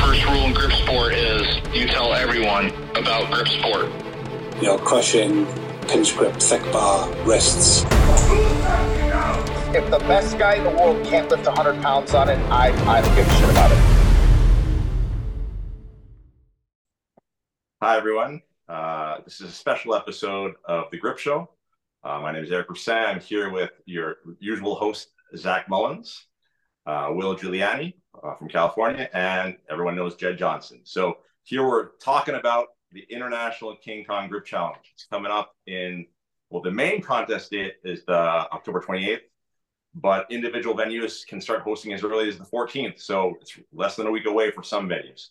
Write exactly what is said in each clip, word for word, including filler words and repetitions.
first rule in grip sport is you tell everyone about grip sport. You know, crushing, pinch grip, thick bar, wrists. If the best guy in the world can't lift one hundred pounds on it, I, I don't give a shit about it. Hi, everyone. Uh, this is a special episode of The Grip Show. Uh, my name is Eric Roussin. I'm here with your usual host, Zach Mullins, uh, Will Giuliani uh, from California, and everyone knows Jed Johnson. So here we're talking about the International King Kong Grip Challenge. It's coming up in, well, the main contest date is the October twenty-eighth, but individual venues can start hosting as early as the fourteenth. So it's less than a week away for some venues.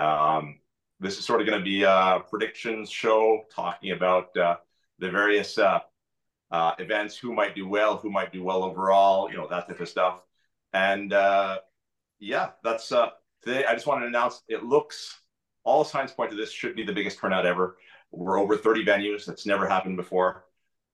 Um, This is sort of going to be a predictions show talking about uh, the various uh, uh, events, who might do well, who might do well overall, you know, that type of stuff. And uh, yeah, that's uh, today. I just wanted to announce it looks, all signs point to this should be the biggest turnout ever. We're over thirty venues. That's never happened before.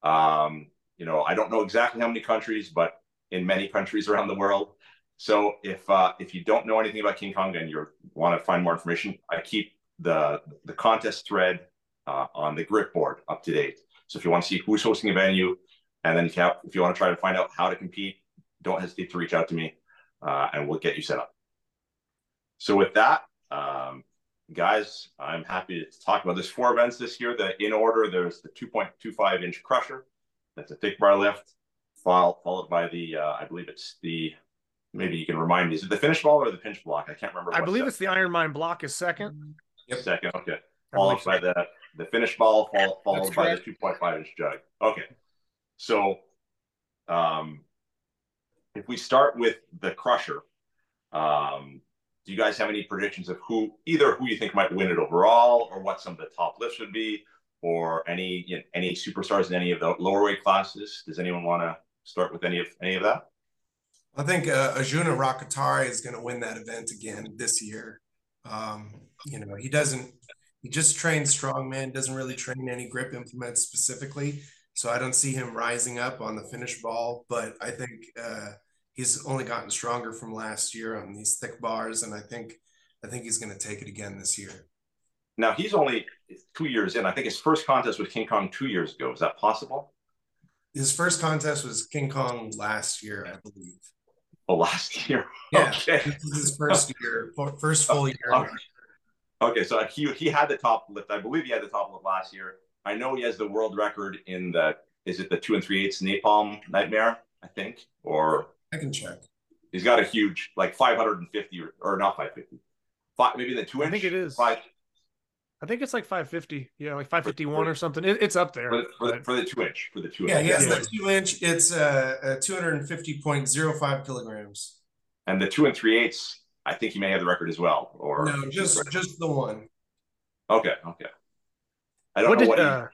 Um, you know, I don't know exactly how many countries, but in many countries around the world. So if uh, if you don't know anything about King Kong and you want to find more information, I keep the the contest thread uh, on the grip board up to date. So if you want to see who's hosting a venue, and then if you, have, if you want to try to find out how to compete, don't hesitate to reach out to me uh, and we'll get you set up. So with that, um, guys, I'm happy to talk about this. Four events this year. The, in order, there's the two point two five inch crusher. That's a thick bar lift, followed by the, uh, I believe it's the, maybe you can remind me, is it the finish ball or the pinch block? I can't remember. I believe it's the Iron Mind block is second. Yep. Second, okay. Followed by the, the finish ball, followed, followed by the two point five inch jug. Okay. So um, if we start with the crusher, um, do you guys have any predictions of who, either who you think might win it overall or what some of the top lifts would be, or any you know, any superstars in any of the lower weight classes? Does anyone want to start with any of any of that? I think uh, Arjuna Roccatari is going to win that event again this year. Um, you know, he doesn't, he just trains strongman, doesn't really train any grip implements specifically. So I don't see him rising up on the finish ball, but I think uh, he's only gotten stronger from last year on these thick bars. And I think, I think he's going to take it again this year. Now he's only two years in. I think his first contest was King Kong two years ago. Is that possible? His first contest was King Kong last year, I believe. Last year, yeah, okay. This is his first year, first full year. Okay, okay. So he he had the top lift. I believe he had the top lift last year. I know he has the world record in the is it the two and three eighths napalm nightmare, I think, or I can check. He's got a huge like five hundred and fifty or, or not five fifty, five maybe the two inch. I think it is five. I think it's like five fifty, yeah, like five fifty-one for, or something. It, it's up there. For the, for, the, for the two inch, for the two inch. Yeah, he has the two inch. It's uh, uh, two hundred fifty point zero five kilograms. And the two and three eighths, I think he may have the record as well. Or no, just record. just the one. Okay, okay. I don't what know did, what he... Uh,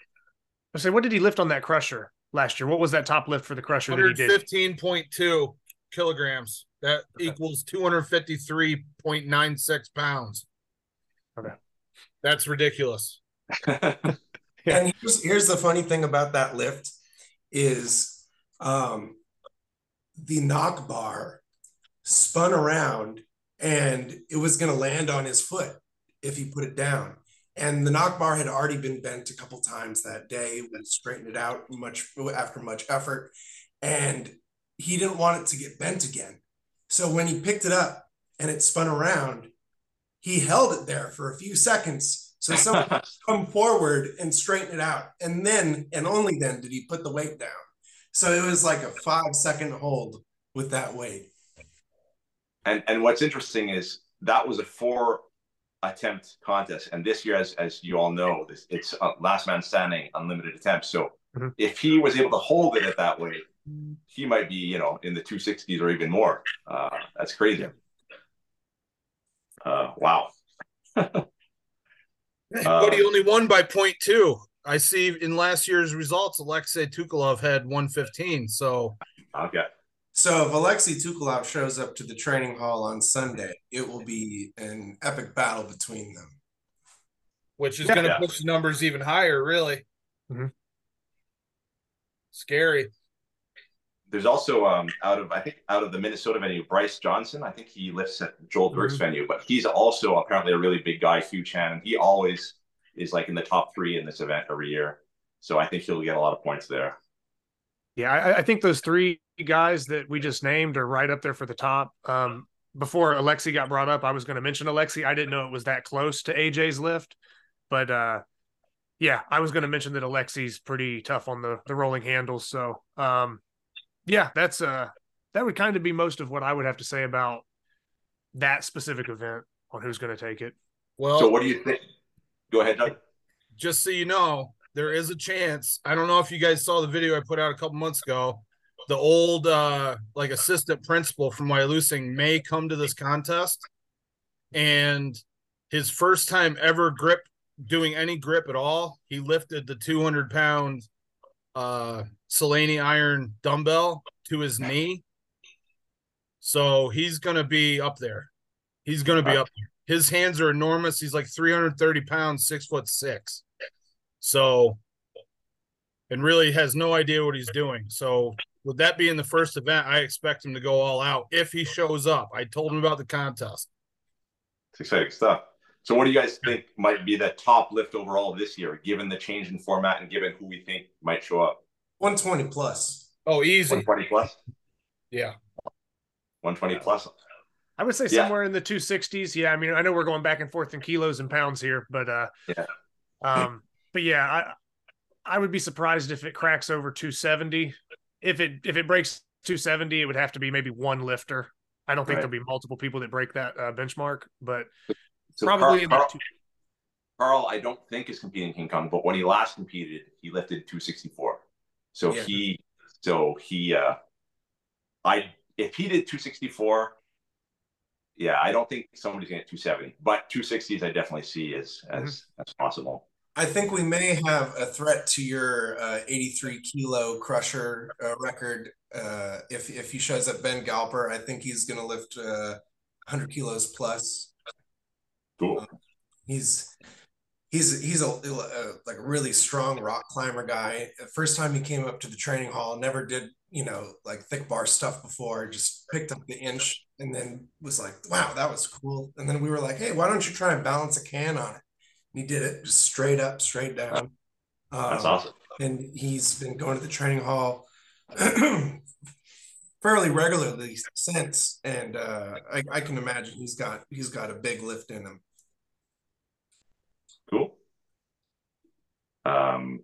I say, what did he lift on that crusher last year? What was that top lift for the crusher that he did? one hundred fifteen point two kilograms. That okay. equals two hundred fifty-three point nine six pounds. Okay. That's ridiculous. And here's, here's the funny thing about that lift is um, the knock bar spun around and it was going to land on his foot if he put it down. And the knock bar had already been bent a couple times that day. We straightened it out much after much effort. And he didn't want it to get bent again. So when he picked it up and it spun around, he held it there for a few seconds. So someone had to come forward and straighten it out. And then, and only then did he put the weight down. So it was like a five second hold with that weight. And and what's interesting is that was a four attempt contest. And this year, as, as you all know, this, it's uh, last man standing, unlimited attempts. So mm-hmm. if he was able to hold it at that weight, he might be, you know, in the two sixties or even more. Uh, that's crazy. Yeah. Uh, wow. But he only won by point two. I see in last year's results, Alexei Tukalov had one fifteen. So, okay. So if Alexei Tukalov shows up to the training hall on Sunday, it will be an epic battle between them. Which is yeah, going to yeah. push the numbers even higher, really. Mm-hmm. Scary. there's also um, out of I think out of the Minnesota venue, Bryce Johnson. I think he lifts at Joel Burke's mm-hmm. venue, but he's also apparently a really big guy, huge hand. He always is like in the top three in this event every year, so I think he'll get a lot of points there. Yeah, I, I think those three guys that we just named are right up there for the top. Um, before Alexei got brought up, I was going to mention Alexei. I didn't know it was that close to A J's lift, but uh, yeah, I was going to mention that Alexei's pretty tough on the the rolling handles, so. Um, Yeah, that's uh, that would kind of be most of what I would have to say about that specific event on who's going to take it. Well, so what do you think? Go ahead, Doug. Just so you know, there is a chance. I don't know if you guys saw the video I put out a couple months ago. The old uh, like assistant principal from Wyalusing may come to this contest, and his first time ever grip doing any grip at all, he lifted the two hundred pound. Uh, Selene iron dumbbell to his knee, so he's gonna be up there. He's gonna be up there. His hands are enormous. He's like three hundred thirty pounds, six foot six. So, and really has no idea what he's doing. So, with that being the first event, I expect him to go all out if he shows up. I told him about the contest. It's exciting stuff. So, what do you guys think might be the top lift overall this year, given the change in format and given who we think might show up? one twenty plus. Oh, easy. one twenty plus? Yeah. one twenty plus. I would say somewhere yeah. in the two sixties. Yeah, I mean, I know we're going back and forth in kilos and pounds here, but uh, yeah. um, but yeah, I I would be surprised if it cracks over two seventy. If it if it breaks two seventy, it would have to be maybe one lifter. I don't think right. there'll be multiple people that break that uh, benchmark, but so probably Carl, Carl, Carl, I don't think is competing in King Kong, but when he last competed, he lifted two sixty-four. So yeah. he, so he, uh, I, if he did two sixty-four, yeah, I don't think somebody's going to get two seventy, but two sixties I definitely see as, as, mm-hmm. as possible. I think we may have a threat to your uh, eighty-three kilo crusher uh, record. Uh, if, if he shows up, Ben Galper, I think he's going to lift uh, one hundred kilos plus. Cool. Um, he's, He's he's a, a like really strong rock climber guy. The first time he came up to the training hall, never did, you know, like thick bar stuff before, just picked up the inch and then was like, wow, that was cool. And then we were like, hey, why don't you try and balance a can on it? And he did it just straight up, straight down. That's um, awesome. And he's been going to the training hall fairly regularly since. And uh, I, I can imagine he's got he's got a big lift in him. Cool. Um,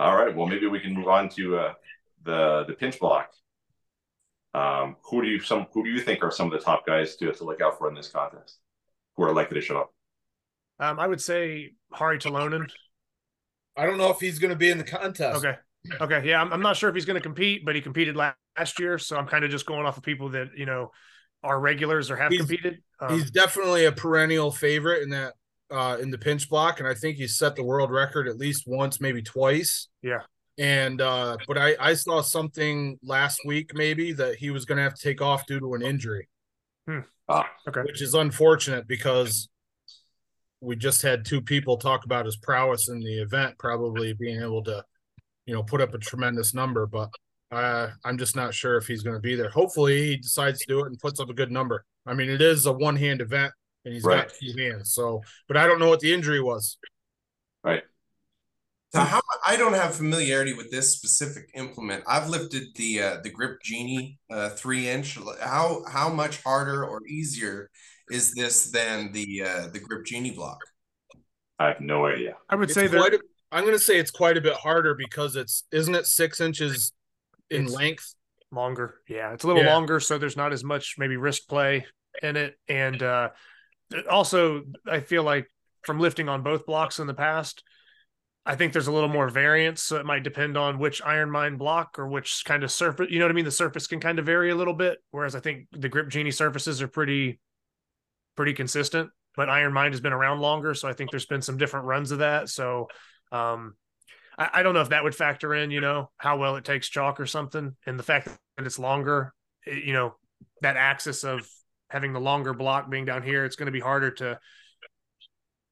all right. Well, maybe we can move on to uh, the the pinch block. Um, who do you some Who do you think are some of the top guys to to look out for in this contest? Who are likely to show up? Um, I would say Ari Tolonen. I don't know if he's going to be in the contest. Okay. Okay. Yeah, I'm, I'm not sure if he's going to compete, but he competed last, last year, so I'm kind of just going off of people that you know are regulars or have he's, competed. Um, he's definitely a perennial favorite in that. Uh, in the pinch block, and I think he set the world record at least once, maybe twice. Yeah. And uh, but I, I saw something last week maybe that he was going to have to take off due to an injury, hmm. ah, okay. which is unfortunate because we just had two people talk about his prowess in the event, probably being able to, you know, put up a tremendous number. But uh, I'm just not sure if he's going to be there. Hopefully he decides to do it and puts up a good number. I mean, it is a one-hand event. And he's right. got two hands. So, but I don't know what the injury was. Right. So how I don't have familiarity with this specific implement. I've lifted the uh, the Grip Genie uh, three inch. How how much harder or easier is this than the uh, the Grip Genie block? I have no idea. I would it's say that I'm going to say it's quite a bit harder because it's isn't it six inches in it's length? Longer. Yeah, it's a little yeah. longer, so there's not as much maybe wrist play in it, and. Uh, Also, I feel like from lifting on both blocks in the past, I think there's a little more variance. So it might depend on which Iron Mind block or which kind of surface, you know what I mean? The surface can kind of vary a little bit. Whereas I think the Grip Genie surfaces are pretty, pretty consistent, but Iron Mind has been around longer. So I think there's been some different runs of that. So um, I, I don't know if that would factor in, you know, how well it takes chalk or something. And the fact that it's longer, it, you know, that axis of, having the longer block being down here, it's going to be harder to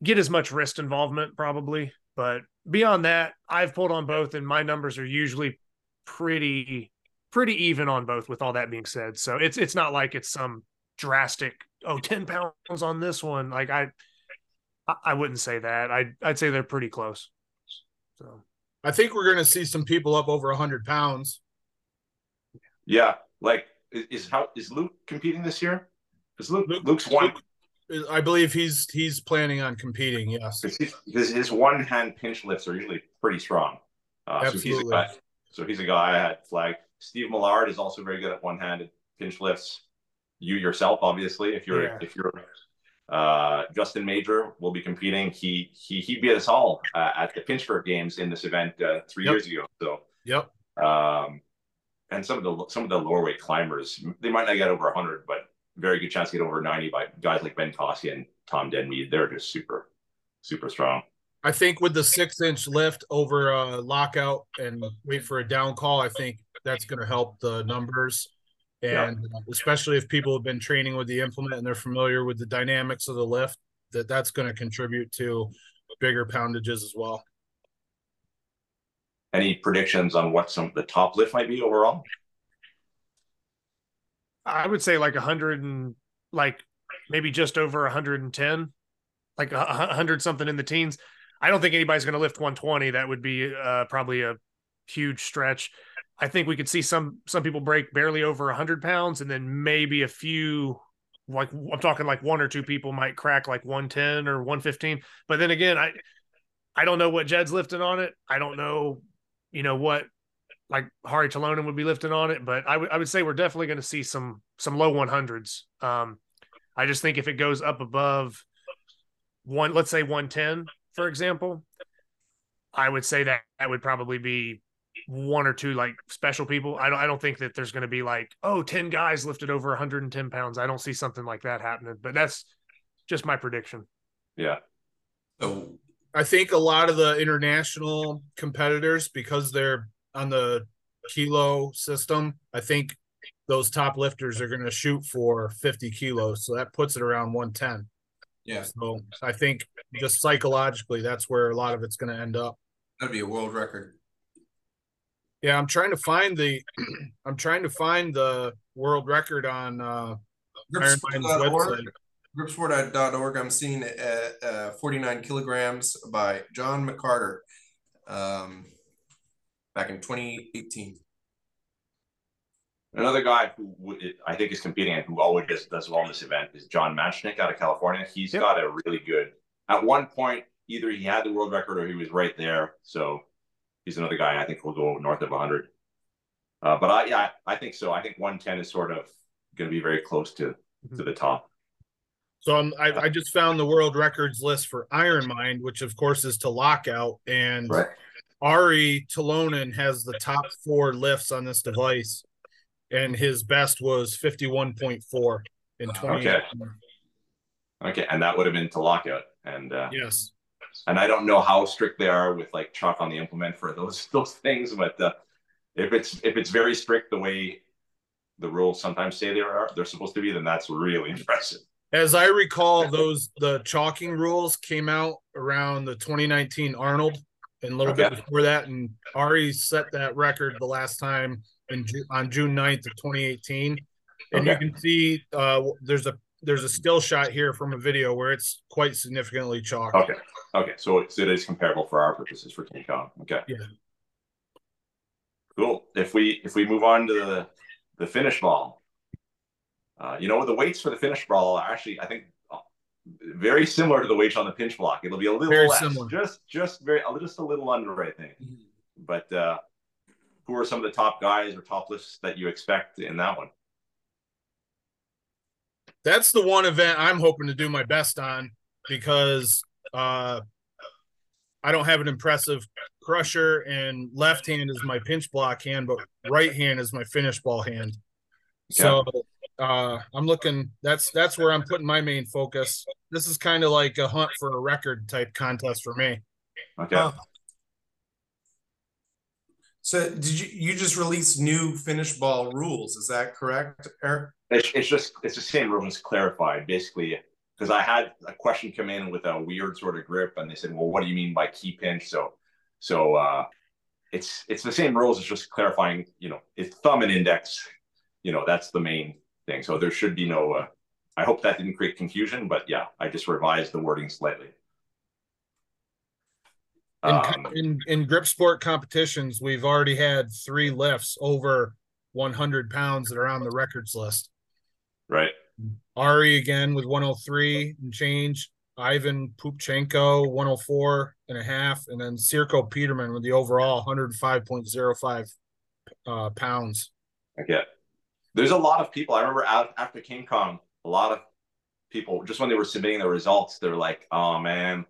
get as much wrist involvement probably. But beyond that, I've pulled on both and my numbers are usually pretty pretty even on both, with all that being said. So it's it's not like it's some drastic, oh, ten pounds on this one. Like I I wouldn't say that. I'd, I'd say they're pretty close. So I think we're going to see some people up over one hundred pounds. Yeah. Like is how is Luke competing this year? Is Luke, Luke Luke's one? Luke, I believe he's he's planning on competing. Yes, his, his one hand pinch lifts are usually pretty strong. Uh, Absolutely. So he's a guy, so he's a guy I had flagged. Steve Millard is also very good at one handed pinch lifts. You yourself, obviously, if you're yeah. if you're uh, Justin Major will be competing. He he he beat us all uh, at the Pinchburg Games in this event uh, three yep. years ago. So yep. Um, and some of the some of the lower weight climbers, they might not get over one hundred, but very good chance to get over ninety by guys like Ben Cossey and Tom Denmead. They're just super, super strong. I think with the six-inch lift over a lockout and wait for a down call, I think that's going to help the numbers. And yeah. especially if people have been training with the implement and they're familiar with the dynamics of the lift, that that's going to contribute to bigger poundages as well. Any predictions on what some of the top lift might be overall? I would say like a hundred and like maybe just over one hundred ten, like a hundred something in the teens. I don't think anybody's going to lift one twenty. That would be uh, probably a huge stretch. I think we could see some, some people break barely over a hundred pounds. And then maybe a few, like I'm talking like one or two people might crack like one ten or one fifteen. But then again, I, I don't know what Jed's lifting on it. I don't know, you know, what, like Ari Tolonen would be lifting on it, but I would I would say we're definitely going to see some some low one hundreds. Um, I just think if it goes up above one, let's say one ten, for example, I would say that that would probably be one or two like special people. I don't I don't think that there's going to be like, oh, ten guys lifted over one hundred ten pounds. I don't see something like that happening, but that's just my prediction. Yeah. So I think a lot of the international competitors, because they're on the kilo system, I think those top lifters are going to shoot for fifty kilos. So that puts it around one ten. Yeah. So I think just psychologically, that's where a lot of it's going to end up. That'd be a world record. Yeah. I'm trying to find the, I'm trying to find the world record on uh, Iron Mind's website. grip sport dot org. I'm seeing uh, uh, forty-nine kilograms by John McCarter. Um, Back in twenty eighteen. Another guy who I think is competing and who always does, does well in this event is John Manchnik out of California. He's yep. got a really good, at one point, either he had the world record or he was right there. So he's another guy I think will go north of one hundred. Uh, but I, yeah, I think so. I think one ten is sort of going to be very close to, mm-hmm. to the top. So I'm, I, I just found the world records list for Iron Mind, which of course is to lockout. And right. Ari Tolonen has the top four lifts on this device, and his best was fifty-one point four in twenty. Okay. Okay, and that would have been to lockout. And uh, yes, and I don't know how strict they are with like chalk on the implement for those those things, but uh, if it's if it's very strict the way the rules sometimes say they are, they're supposed to be, then that's really impressive. As I recall, those the chalking rules came out around the twenty nineteen Arnold. And a little okay. bit before that, and Ari set that record the last time in on June ninth of twenty eighteen. And okay. you can see uh, there's a there's a still shot here from a video where it's quite significantly chalked. Okay, okay, so it, so it is comparable for our purposes for King Kong. Okay, yeah, cool. If we if we move on to the the finish ball, uh, you know the weights for the finish ball are actually I think. Very similar to the weights on the pinch block. It'll be a little very less, similar. just just very just a little under, I think. Mm-hmm. But uh, who are some of the top guys or top lifts that you expect in that one? That's the one event I'm hoping to do my best on because uh, I don't have an impressive crusher, and left hand is my pinch block hand, but right hand is my finish ball hand. Yeah. So. Uh, I'm looking. That's that's where I'm putting my main focus. This is kind of like a hunt for a record type contest for me. Okay. Uh, so did you you just release new finish ball rules? Is that correct, Eric? It's, it's just it's the same rules clarified basically. Because I had a question come in with a weird sort of grip, and they said, "Well, what do you mean by key pinch?" So so uh, it's it's the same rules. It's just clarifying, you know, it's thumb and index, you know, that's the main thing. So there should be no, uh, I hope that didn't create confusion, but yeah, I just revised the wording slightly. Um, in, in, in grip sport competitions, we've already had three lifts over one hundred pounds that are on the records list. Right. Ari again with one oh three and change. Ivan Pupchenko, one oh four and a half, and then Sirkka Peterman with the overall one oh five point oh five uh, pounds. I get. There's a lot of people. I remember out after King Kong, a lot of people, just when they were submitting their results, they're like, oh, man,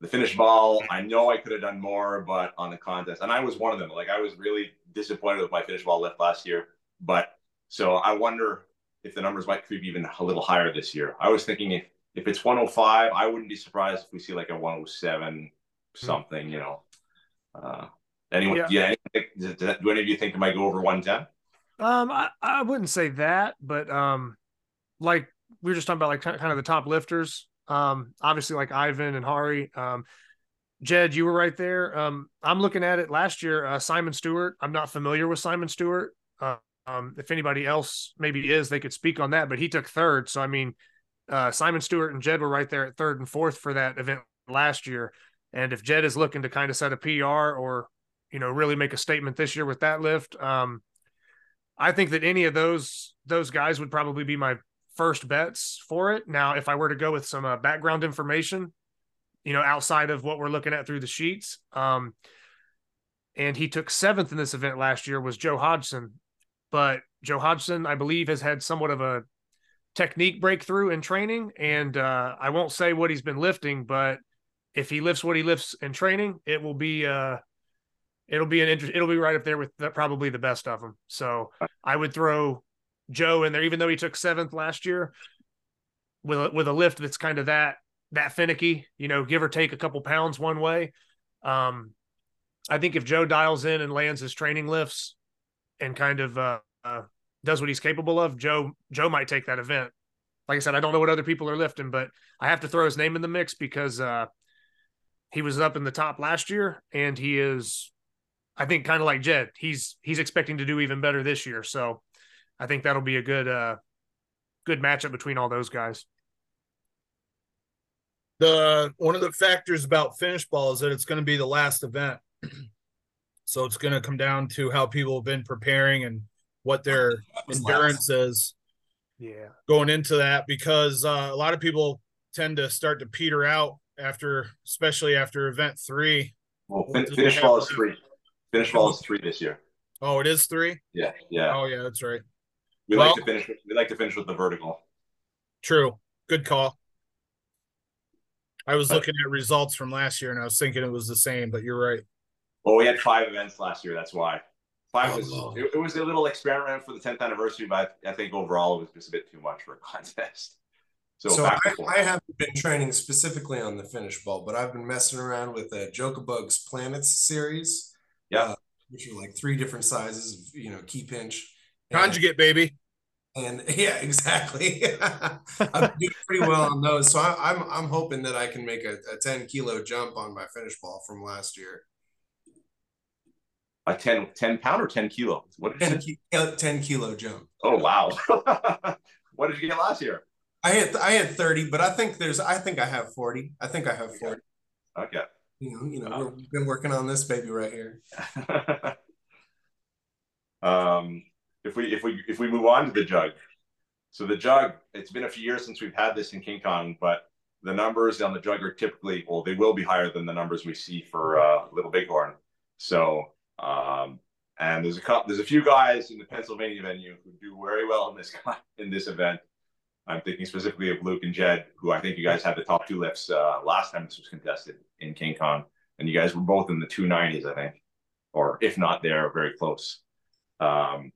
the finish ball, I know I could have done more, but on the contest. And I was one of them. Like, I was really disappointed with my finish ball lift last year. But so I wonder if the numbers might creep even a little higher this year. I was thinking if If it's one oh five, I wouldn't be surprised if we see like a one oh seven something, you know. Uh, anyone, yeah. yeah anyone, do any of you think it might go over one ten? Um, I, I wouldn't say that, but um, like we were just talking about, like kind of the top lifters. Um, obviously, like Ivan and Hari. Um, Jed, you were right there. Um, I'm looking at it last year. Uh, Simon Stewart. I'm not familiar with Simon Stewart. Uh, um, if anybody else maybe is, they could speak on that. But he took third, so I mean. Uh, Simon Stewart and Jed were right there at third and fourth for that event last year. And if Jed is looking to kind of set a P R or, you know, really make a statement this year with that lift, um, I think that any of those, those guys would probably be my first bets for it. Now, if I were to go with some uh, background information, you know, outside of what we're looking at through the sheets, um, and he took seventh in this event last year was Joe Hodgson, but Joe Hodgson, I believe, has had somewhat of a technique breakthrough in training, and uh I won't say what he's been lifting, but if he lifts what he lifts in training, it will be uh it'll be an interest it'll be right up there with the, probably the best of them. So I would throw Joe in there, even though he took seventh last year, with a, with a lift that's kind of that that finicky, you know, give or take a couple pounds one way. um I think if Joe dials in and lands his training lifts and kind of uh, uh does what he's capable of, Joe, Joe might take that event. Like I said, I don't know what other people are lifting, but I have to throw his name in the mix because uh, he was up in the top last year, and he is, I think, kind of like Jed. He's he's expecting to do even better this year. So I think that'll be a good uh, good matchup between all those guys. The one of the factors about finish ball is that it's going to be the last event. So it's going to come down to how people have been preparing and what their endurance is yeah. going into that, because uh, a lot of people tend to start to peter out after, especially after event three. Well, fin finish ball is three. Finish ball is three this year. Oh, it is three? Yeah, yeah. Oh, yeah, that's right. We well, like to finish. We like to finish with the vertical. True. Good call. I was but, looking at results from last year, and I was thinking it was the same, but you're right. Well, we had five events last year. That's why. Five was, it, it was a little experiment for the tenth anniversary, but I think overall it was just a bit too much for a contest. So, so I, I haven't been training specifically on the finish ball, but I've been messing around with the Jokabug's Planets series. Yeah. Uh, which are like three different sizes, you know, key pinch. And, conjugate, baby. And yeah, exactly. I'm doing pretty well on those. So I, I'm, I'm hoping that I can make a, a ten kilo jump on my finish ball from last year. A ten, ten pound or ten kilo? What did ten, ki ten kilo jump. Oh, wow. What did you get last year? I had, I had thirty, but I think there's, I think I have forty. I think I have forty. Okay. You know, you know, um, we've been working on this baby right here. um, if we, if we, if we move on to the jug. So the jug, it's been a few years since we've had this in King Kong, but the numbers on the jug are typically, well, they will be higher than the numbers we see for uh, Little Bighorn. So, Um, and there's a couple, there's a few guys in the Pennsylvania venue who do very well in this, in this event. I'm thinking specifically of Luke and Jed, who I think you guys had the top two lifts, uh, last time this was contested in King Kong, and you guys were both in the two nineties, I think, or if not there, very close. Um,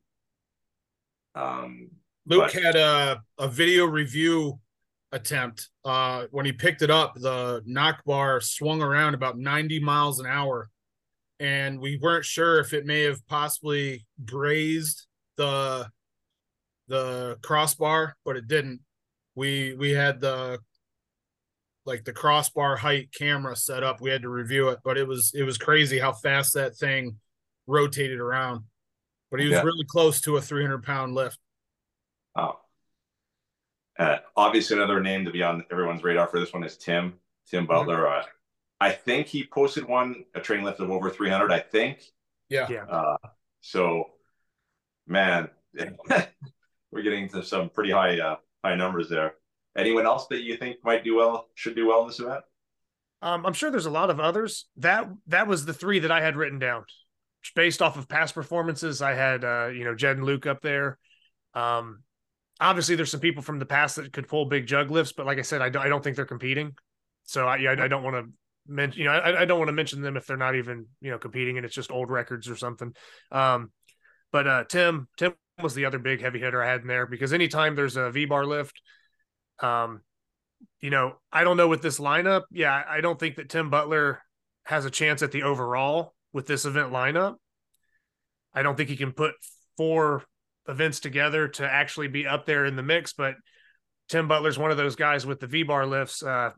um, Luke but... had a, a video review attempt. Uh, when he picked it up, the knock bar swung around about ninety miles an hour. And we weren't sure if it may have possibly grazed the the crossbar, but it didn't. We we had the like the crossbar height camera set up. We had to review it, but it was, it was crazy how fast that thing rotated around, but he was yeah. really close to a three hundred pound lift. Wow. Uh, obviously another name to be on everyone's radar for this one is Tim, Tim Butler. Uh, I think he posted one, a training lift of over three hundred, I think. Yeah. yeah. Uh, so man, we're getting to some pretty high, uh, high numbers there. Anyone else that you think might do well, should do well in this event? Um, I'm sure there's a lot of others. That that was the three that I had written down. Based off of past performances, I had, uh, you know, Jed and Luke up there. Um, obviously, there's some people from the past that could pull big jug lifts, but like I said, I don't, I don't think they're competing. So I, I, I don't want to mention, you know, I, I don't want to mention them if they're not even, you know, competing and it's just old records or something. Um, but uh, Tim, Tim was the other big heavy hitter I had in there because anytime there's a V-bar lift, Um, you know, I don't know with this lineup. Yeah, I don't think that Tim Butler has a chance at the overall with this event lineup. I don't think he can put four events together to actually be up there in the mix, but Tim Butler's one of those guys with the V-bar lifts. Uh,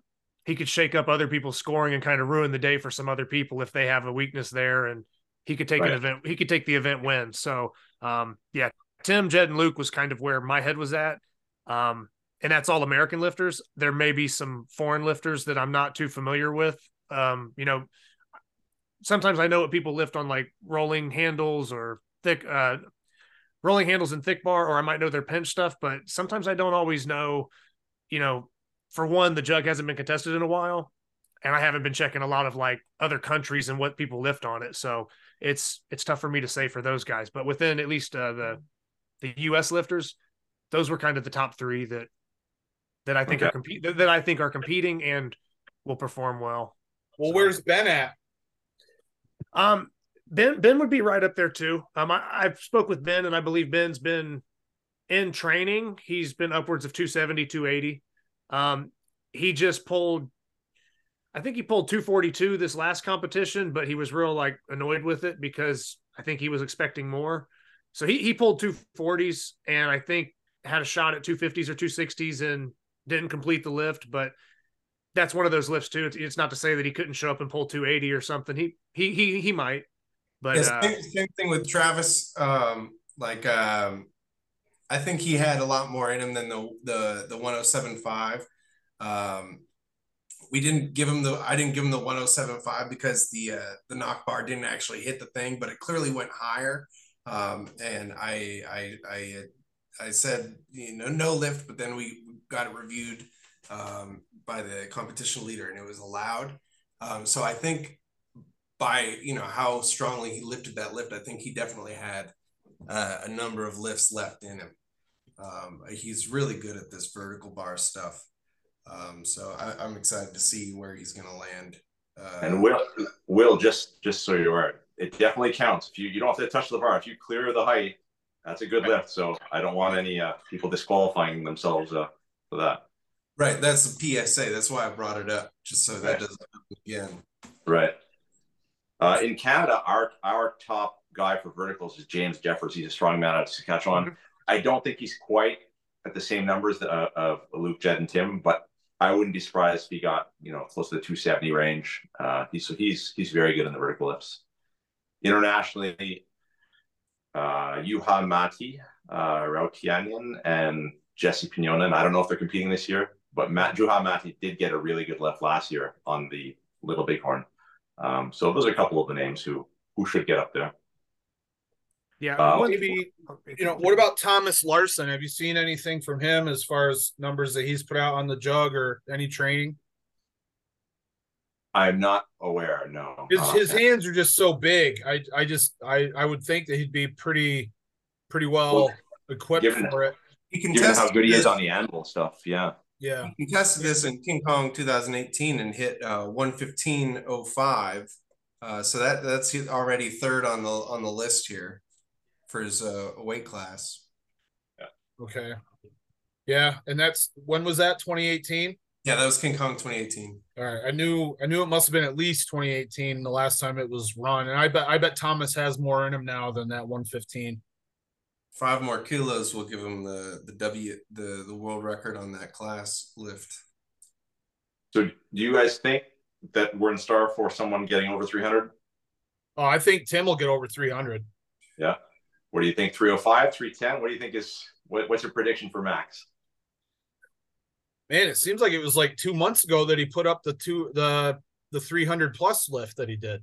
he could shake up other people's scoring and kind of ruin the day for some other people if they have a weakness there, and he could take right. an event, he could take the event win. So, um, yeah, Tim, Jed, and Luke was kind of where my head was at. Um, And that's all American lifters. There may be some foreign lifters that I'm not too familiar with. Um, you know, sometimes I know what people lift on like rolling handles or thick, uh, rolling handles and thick bar, or I might know their pinch stuff, but sometimes I don't always know, you know, for one, the jug hasn't been contested in a while and I haven't been checking a lot of like other countries and what people lift on it. So it's, it's tough for me to say for those guys, but within at least uh, the, the U S lifters, those were kind of the top three that, that I think okay. are compete that I think are competing and will perform well. Well, so. Where's Ben at? Um, Ben Ben would be right up there too. Um, I, I spoke with Ben, and I believe Ben's been in training. He's been upwards of two seventy, two eighty. Um, he just pulled, I think he pulled two forty-two this last competition, but he was real like annoyed with it because I think he was expecting more. So he he pulled two forties, and I think had a shot at two fifties or two sixties and didn't complete the lift, but that's one of those lifts too. It's, it's not to say that he couldn't show up and pull two eighty or something. He he he he might. But yeah, same, uh, same thing with Travis. Um, like um, I think he had a lot more in him than the the the one oh seven point five. Um, we didn't give him the I didn't give him the one oh seven point five because the uh, the knock bar didn't actually hit the thing, but it clearly went higher. Um, and I I I. I said, you know, no lift, but then we got it reviewed um, by the competition leader and it was allowed. Um, so I think by, you know, how strongly he lifted that lift, I think he definitely had uh, a number of lifts left in him. Um, he's really good at this vertical bar stuff. Um, so I, I'm excited to see where he's going to land. Uh, and Will, Will, just, just so you're aware, it definitely counts. If you, you don't have to touch the bar. If you clear the height, that's a good lift, so I don't want any uh, people disqualifying themselves uh, for that. Right, that's the P S A. That's why I brought it up, just so that right. doesn't happen again. Right. Uh, in Canada, our our top guy for verticals is James Jeffers. He's a strongman out of Saskatchewan. Mm-hmm. I don't think he's quite at the same numbers that, uh, of Luke, Jed, and Tim, but I wouldn't be surprised if he got you know close to the two seventy range. Uh, he's, so he's he's very good in the vertical lifts. Internationally, Uh, Juha Mati, uh, Rautianian, and Jesse Pignonen. I don't know if they're competing this year, but Matt, Juha Mati did get a really good lift last year on the Little Bighorn. Um, so those are a couple of the names who who should get up there. Yeah, uh, maybe. You know, what about Thomas Larson? Have you seen anything from him as far as numbers that he's put out on the jug or any training? I'm not aware. No, his, his hands are just so big. I, I just, I, I would think that he'd be pretty, pretty well, well equipped given, for it. He can given test how good this. He is on the animal stuff. Yeah, yeah. He tested this in King Kong two thousand eighteen and hit uh, one fifteen oh five. Uh, so that that's already third on the on the list here for his uh, weight class. Yeah. Okay. Yeah, and that's when was that? twenty eighteen. Yeah, that was King Kong twenty eighteen. All right, I knew I knew it must have been at least twenty eighteen the last time it was run, and I bet I bet Thomas has more in him now than that one fifteen. Five more kilos will give him the the W the the world record on that class lift. So do you guys think that we're in store for someone getting over three hundred? Oh, I think Tim will get over three hundred. Yeah. What do you think? three oh five, three ten? What do you think is, what, what's your prediction for Max? Man, it seems like it was like two months ago that he put up the two, the, the three hundred plus lift that he did.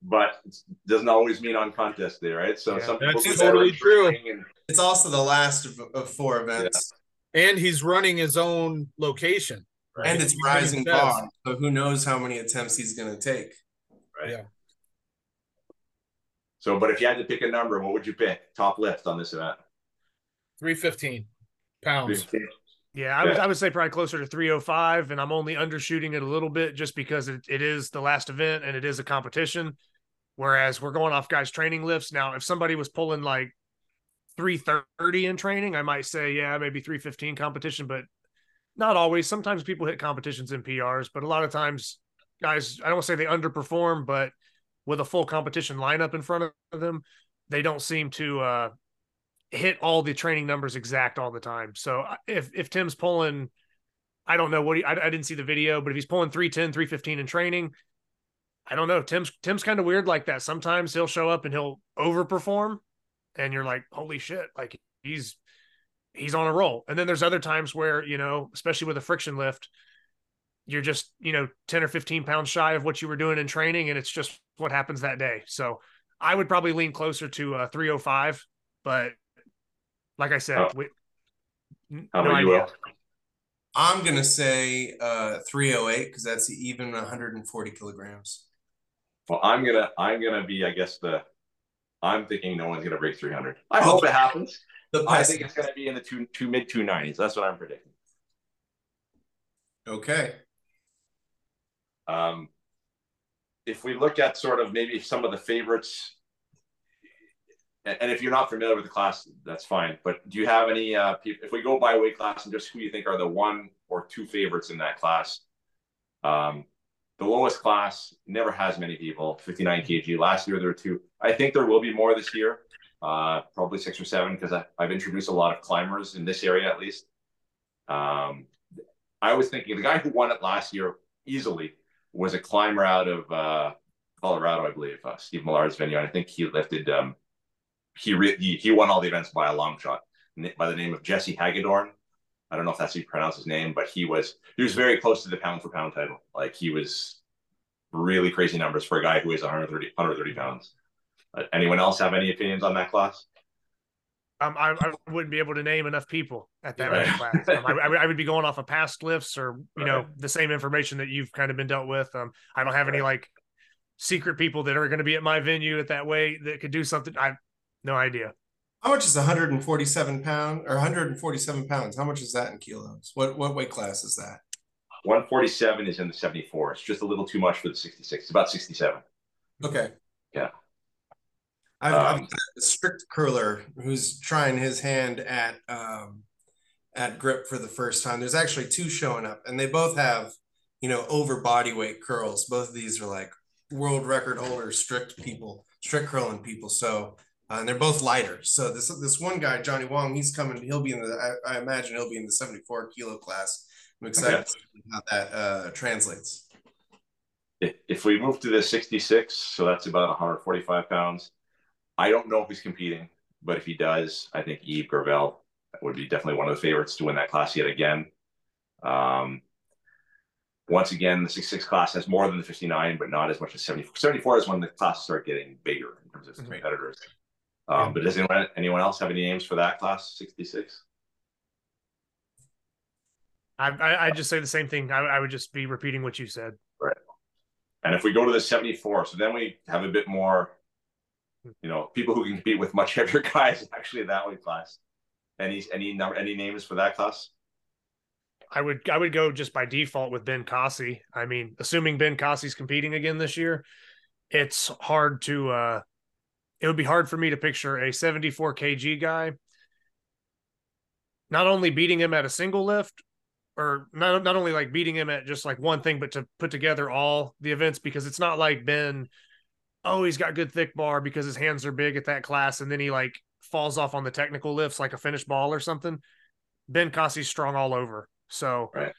But it doesn't always mean on contest day, right? So yeah, some that's people totally true. And it's also the last of, of four events. Yeah. And he's running his own location. Right? And it's rising bar. So who knows how many attempts he's going to take. Right. Yeah. So, but if you had to pick a number, what would you pick? Top lift on this event? three fifteen pounds. three fifteen. Yeah, I, yeah. Would, I would say probably closer to three oh five, and I'm only undershooting it a little bit just because it, it is the last event and it is a competition, whereas we're going off guys' training lifts. Now, if somebody was pulling like three thirty in training, I might say, yeah, maybe three fifteen competition, but not always. Sometimes people hit competitions in P Rs, but a lot of times guys, I don't say they underperform, but with a full competition lineup in front of them, they don't seem to uh, hit all the training numbers exact all the time. So if if Tim's pulling, I don't know what he, I, I didn't see the video, but if he's pulling three ten, three fifteen in training, I don't know. Tim's Tim's kind of weird like that. Sometimes he'll show up and he'll overperform and you're like, holy shit, like he's, he's on a roll. And then there's other times where, you know, especially with a friction lift, you're just, you know, ten or fifteen pounds shy of what you were doing in training. And it's just what happens that day. So I would probably lean closer to uh, three oh five, but like I said, oh. we, How no idea. Will? I'm going to say uh, three oh eight because that's even one hundred forty kilograms. Well, I'm going to, I'm going to be, I guess the, I'm thinking no one's going to break three hundred. I oh, hope it happens. I think it's going to be in the two, two mid two nineties. That's what I'm predicting. Okay. Um, if we look at sort of maybe some of the favorites, and if you're not familiar with the class, that's fine. But do you have any, uh, if we go by weight class and just who you think are the one or two favorites in that class? Um, the lowest class never has many people, fifty-nine kilograms. Last year, there were two. I think there will be more this year, uh, probably six or seven, because I've introduced a lot of climbers in this area, at least. Um, I was thinking the guy who won it last year easily was a climber out of uh, Colorado, I believe, uh, Steve Millard's venue. And I think he lifted, um, he, re he he won all the events by a long shot, by the name of Jesse Hagedorn. I don't know if that's how you pronounce his name, but he was he was very close to the pound for pound title. Like he was really crazy numbers for a guy who is one hundred thirty pounds. Uh, anyone else have any opinions on that class? Um, I, I wouldn't be able to name enough people at that right. class. Um, I, I would be going off of past lifts or, you know, right. the same information that you've kind of been dealt with. Um, I don't have right. any like secret people that are going to be at my venue at that way that could do something. I have no idea. How much is one hundred forty-seven pound or one hundred forty-seven pounds? How much is that in kilos? What, what weight class is that? one forty-seven is in the seventy-four. It's just a little too much for the sixty-six. It's about sixty-seven. Okay. Yeah. I've, um, I've got a strict curler who's trying his hand at um, at grip for the first time. There's actually two showing up, and they both have, you know, over body weight curls. Both of these are like world record holder strict people, strict curling people. So, uh, and they're both lighter. So this this one guy, Johnny Wong, he's coming. He'll be in the. I, I imagine he'll be in the seventy-four kilo class. I'm excited okay. to see how that uh, translates. If we move to the sixty-six, so that's about one hundred forty-five pounds. I don't know if he's competing, but if he does, I think Yves Gravel would be definitely one of the favorites to win that class yet again. Um, once again, the sixty-six class has more than the fifty-nine, but not as much as seventy-four. seventy-four is when the classes start getting bigger in terms of mm-hmm. competitors. Um, yeah. But does anyone, anyone else have any names for that class, sixty-six? I, I, I just say the same thing. I, I would just be repeating what you said. Right. And if we go to the seventy-four, so then we have a bit more... You know, people who can compete with much heavier guys actually in that weight class. Any any number any names for that class? I would I would go just by default with Ben Cossey. I mean, assuming Ben Cossey's competing again this year, it's hard to uh it would be hard for me to picture a seventy-four kilogram guy not only beating him at a single lift or not not only like beating him at just like one thing, but to put together all the events, because it's not like Ben oh, he's got good thick bar because his hands are big at that class, and then he like falls off on the technical lifts like a finish ball or something. Ben Cossey's strong all over. So right.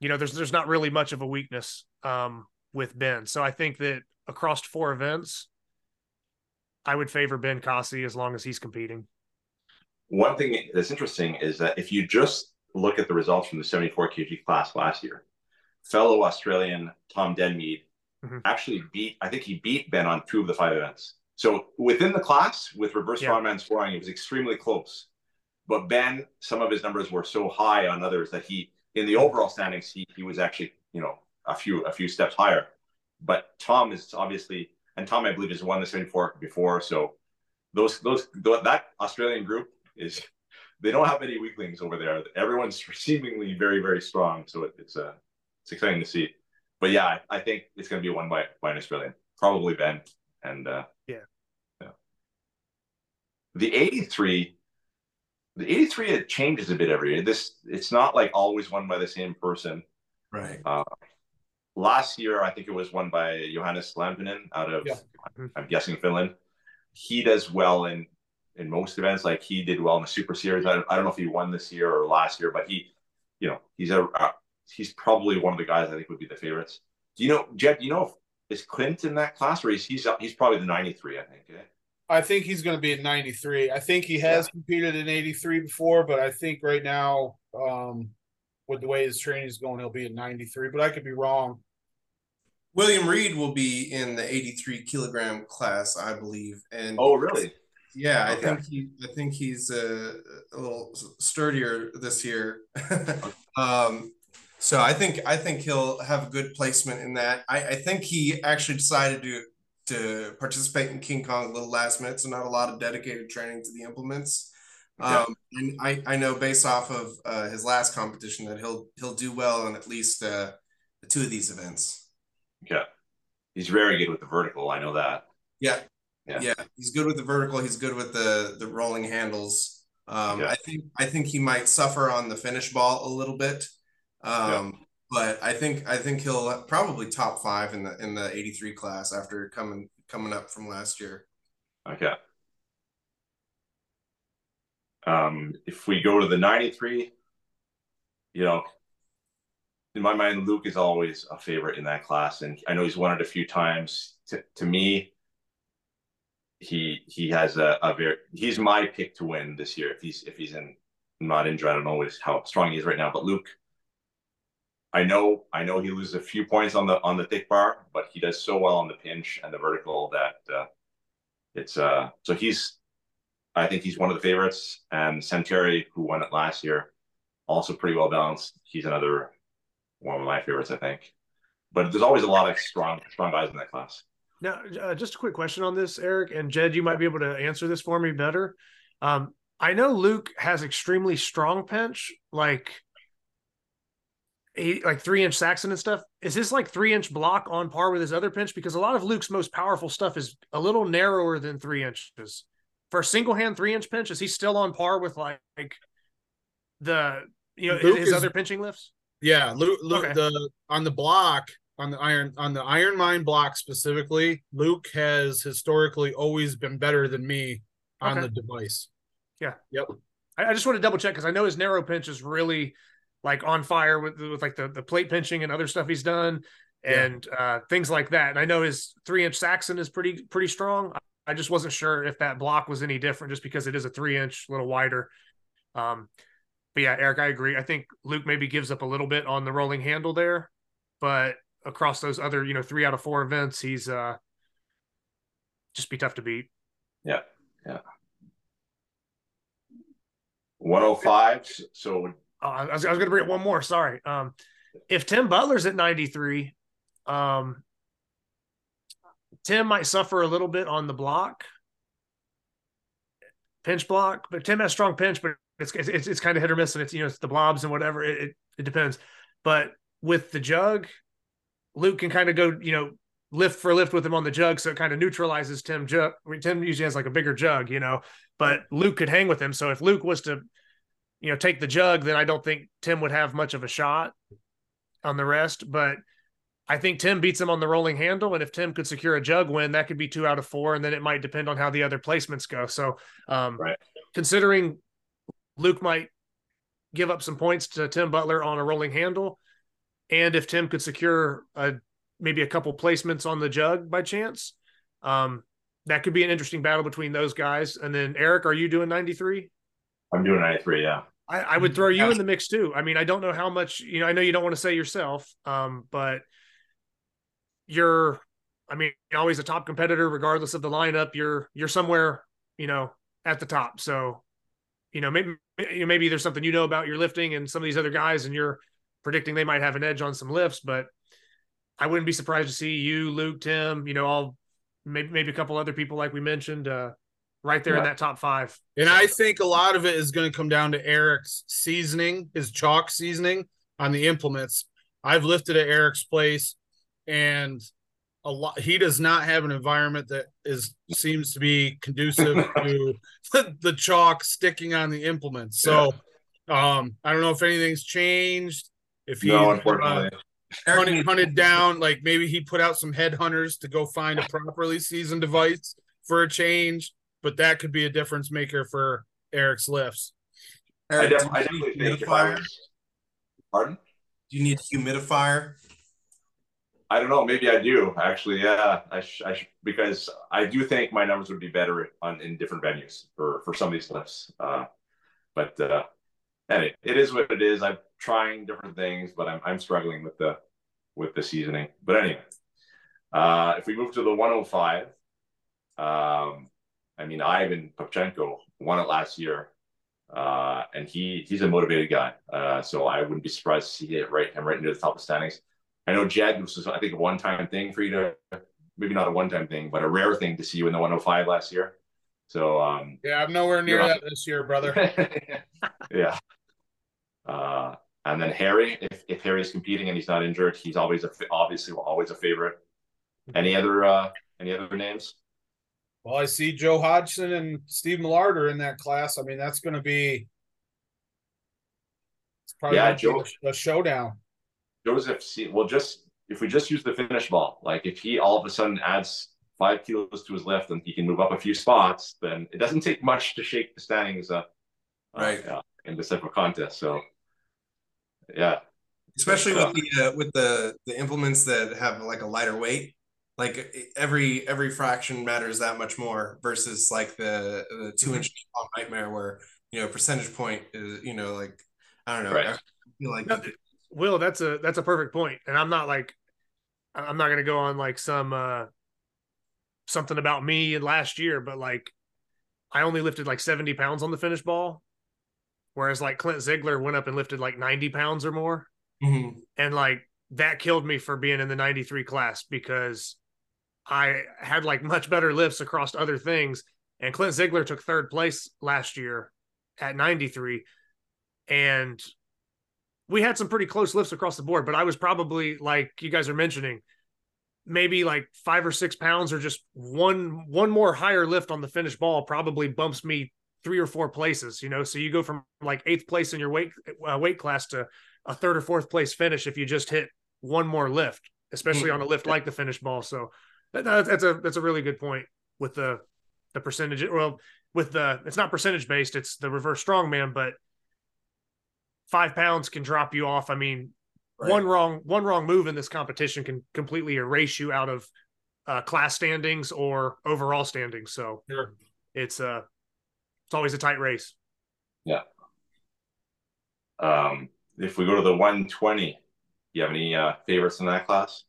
you know, there's there's not really much of a weakness um, with Ben. So I think that across four events, I would favor Ben Cossey as long as he's competing. One thing that's interesting is that if you just look at the results from the seventy-four kilogram class last year, fellow Australian Tom Denmead mm-hmm. actually beat, I think he beat Ben on two of the five events. So within the class, with reverse yeah. strongman scoring, it was extremely close. But Ben, some of his numbers were so high on others that he, in the overall standings, he, he was actually, you know, a few a few steps higher. But Tom is obviously, and Tom, I believe, has won the seventy-four before. So those those that Australian group is, they don't have any weaklings over there. Everyone's seemingly very, very strong. So it, it's uh, it's exciting to see. But yeah, I, I think it's going to be won by, by an Australian, probably Ben. And uh, yeah, yeah. The eighty-three. The eighty-three, it changes a bit every year. This, it's not like always won by the same person. Right. Uh, last year, I think it was won by Johannes Lampinen out of, yeah. I'm guessing, Finland. He does well in, in most events. Like, he did well in the Super Series. I don't, I don't know if he won this year or last year, but he, you know, he's a uh, he's probably one of the guys I think would be the favorites. Do you know, Jed, do you know if, is Clint in that class, or is he's, he's probably the ninety-three, I think, eh? I think he's going to be at ninety-three. I think he has yeah. competed in eighty-three before, but I think right now, um, with the way his training is going, he'll be at ninety-three. But I could be wrong. William Reed will be in the eighty-three kilogram class, I believe. And oh, really? Yeah, okay. I think he. I think he's a, a little sturdier this year. um, so I think I think he'll have a good placement in that. I, I think he actually decided to. to participate in King Kong a little last minute, so not a lot of dedicated training to the implements. Okay. Um, and I, I know based off of uh, his last competition that he'll he'll do well in at least uh, two of these events. Yeah, he's very good with the vertical. I know that. Yeah, yeah, yeah. He's good with the vertical. He's good with the the rolling handles. Um, yeah. I think I think he might suffer on the finish ball a little bit. Um, yeah. But I think I think he'll probably top five in the in the eighty-three class after coming coming up from last year. Okay. Um, if we go to the ninety-three, you know, in my mind, Luke is always a favorite in that class, and I know he's won it a few times. To, to me, he he has a, a very he's my pick to win this year. If he's if he's in not injured, I don't know how strong he is right now, but Luke. I know, I know he loses a few points on the on the thick bar, but he does so well on the pinch and the vertical that uh, it's. Uh, so he's, I think he's one of the favorites. And Santeri, who won it last year, also pretty well balanced. He's another one of my favorites, I think. But there's always a lot of strong strong guys in that class. Now, uh, just a quick question on this, Eric and Jed. You might be able to answer this for me better. Um, I know Luke has extremely strong pinch, like. He, like three inch Saxon and stuff. Is this like three inch block on par with his other pinch? Because a lot of Luke's most powerful stuff is a little narrower than three inches. For a single hand three inch pinch, is he still on par with like, like the you know Luke his is, other pinching lifts? Yeah, Luke, Luke okay. the on the block on the iron on the Iron Mind block specifically, Luke has historically always been better than me on okay. the device. Yeah. Yep. I, I just want to double check because I know his narrow pinch is really. Like on fire with, with like the, the plate pinching and other stuff he's done and yeah. uh, things like that. And I know his three inch Saxon is pretty, pretty strong. I just wasn't sure if that block was any different just because it is a three inch a little wider. Um, but yeah, Eric, I agree. I think Luke maybe gives up a little bit on the rolling handle there, but across those other, you know, three out of four events, he's uh, just be tough to beat. Yeah. Yeah. one oh five. So Oh, I was, I was going to bring up one more. Sorry. Um, if Tim Butler's at ninety-three, um, Tim might suffer a little bit on the block, pinch block. But Tim has strong pinch, but it's it's it's kind of hit or miss, and it's you know it's the blobs and whatever. It it, it depends. But with the jug, Luke can kind of go you know lift for lift with him on the jug, so it kind of neutralizes Tim jug. I mean, Tim usually has like a bigger jug, you know, but Luke could hang with him. So if Luke was to you know, take the jug, then I don't think Tim would have much of a shot on the rest. But I think Tim beats him on the rolling handle. And if Tim could secure a jug win, that could be two out of four. And then it might depend on how the other placements go. So um, right. considering Luke might give up some points to Tim Butler on a rolling handle, And if Tim could secure a, maybe a couple placements on the jug by chance, um, that could be an interesting battle between those guys. And then Eric, are you doing ninety-three? I'm doing ninety-three. Yeah. I, I would throw you in the mix too. I mean, I don't know how much, you know, I know you don't want to say yourself, um, but you're, I mean, always a top competitor, regardless of the lineup, you're, you're somewhere, you know, at the top. So, you know, maybe, maybe there's something, you know, about your lifting and some of these other guys, and you're predicting they might have an edge on some lifts, but I wouldn't be surprised to see you, Luke, Tim, you know, all maybe, maybe a couple other people, like we mentioned, uh, right there yeah. in that top five. And so, I think a lot of it is going to come down to Eric's seasoning, his chalk seasoning on the implements. I've lifted at Eric's place, and a lot, he does not have an environment that is seems to be conducive to the chalk sticking on the implements. So yeah. um, I don't know if anything's changed. If he no, uh, hunted, hunted down, like maybe he put out some headhunters to go find a properly seasoned device for a change. But that could be a difference maker for Eric's lifts. Eric, I definitely, I definitely think humidifier? Was, pardon? Do you need a humidifier? I don't know. Maybe I do, actually. Yeah, I, sh I sh because I do think my numbers would be better on in different venues for for some of these lifts. Uh, but uh, anyway, it is what it is. I'm trying different things, but I'm I'm struggling with the with the seasoning. But anyway, uh, if we move to the one oh five. Um, I mean, Ivan Pupchenko won it last year, uh, and he he's a motivated guy. Uh, so I wouldn't be surprised to see it right him right into the top of the standings. I know Jed, was I think a one-time thing for you to, maybe not a one-time thing, but a rare thing to see you in the one oh five last year. So um, yeah, I'm nowhere near that this year, brother. yeah. Uh, and then Harry, if if Harry is competing and he's not injured, he's always a obviously always a favorite. Any other uh, any other names? Well, I see Joe Hodgson and Steve Millard are in that class. I mean, that's going to be it's probably yeah, Joe, a showdown. Joseph, well, just if we just use the finish ball, like if he all of a sudden adds five kilos to his lift and he can move up a few spots, then it doesn't take much to shake the standings up, right? Uh, in this type of contest, so yeah, especially so, with the uh, with the the implements that have like a lighter weight. Like every every fraction matters that much more versus like the, the two inch mm-hmm. nightmare where, you know, percentage point is, you know, like, I don't know. Right. I feel like no, Will, that's a, that's a perfect point. And I'm not like, I'm not going to go on like some, uh, something about me and last year, but like I only lifted like seventy pounds on the finish ball. Whereas like Clint Ziegler went up and lifted like ninety pounds or more. Mm-hmm. And like, that killed me for being in the ninety-three class because I had like much better lifts across other things. And Clint Ziegler took third place last year at ninety-three. And we had some pretty close lifts across the board, but I was probably, like you guys are mentioning, maybe like five or six pounds or just one, one more higher lift on the finished ball probably bumps me three or four places, you know? So you go from like eighth place in your weight, uh, weight class to a third or fourth place finish if you just hit one more lift, especially on a lift like the finish ball. So, No, that's a that's a really good point with the the percentage. Well, with the it's not percentage based; it's the reverse strongman. But five pounds can drop you off. I mean, right. one wrong one wrong move in this competition can completely erase you out of uh, class standings or overall standings. So sure. it's a uh, it's always a tight race. Yeah. Um, if we go to the one twenty, you have any uh, favorites in that class?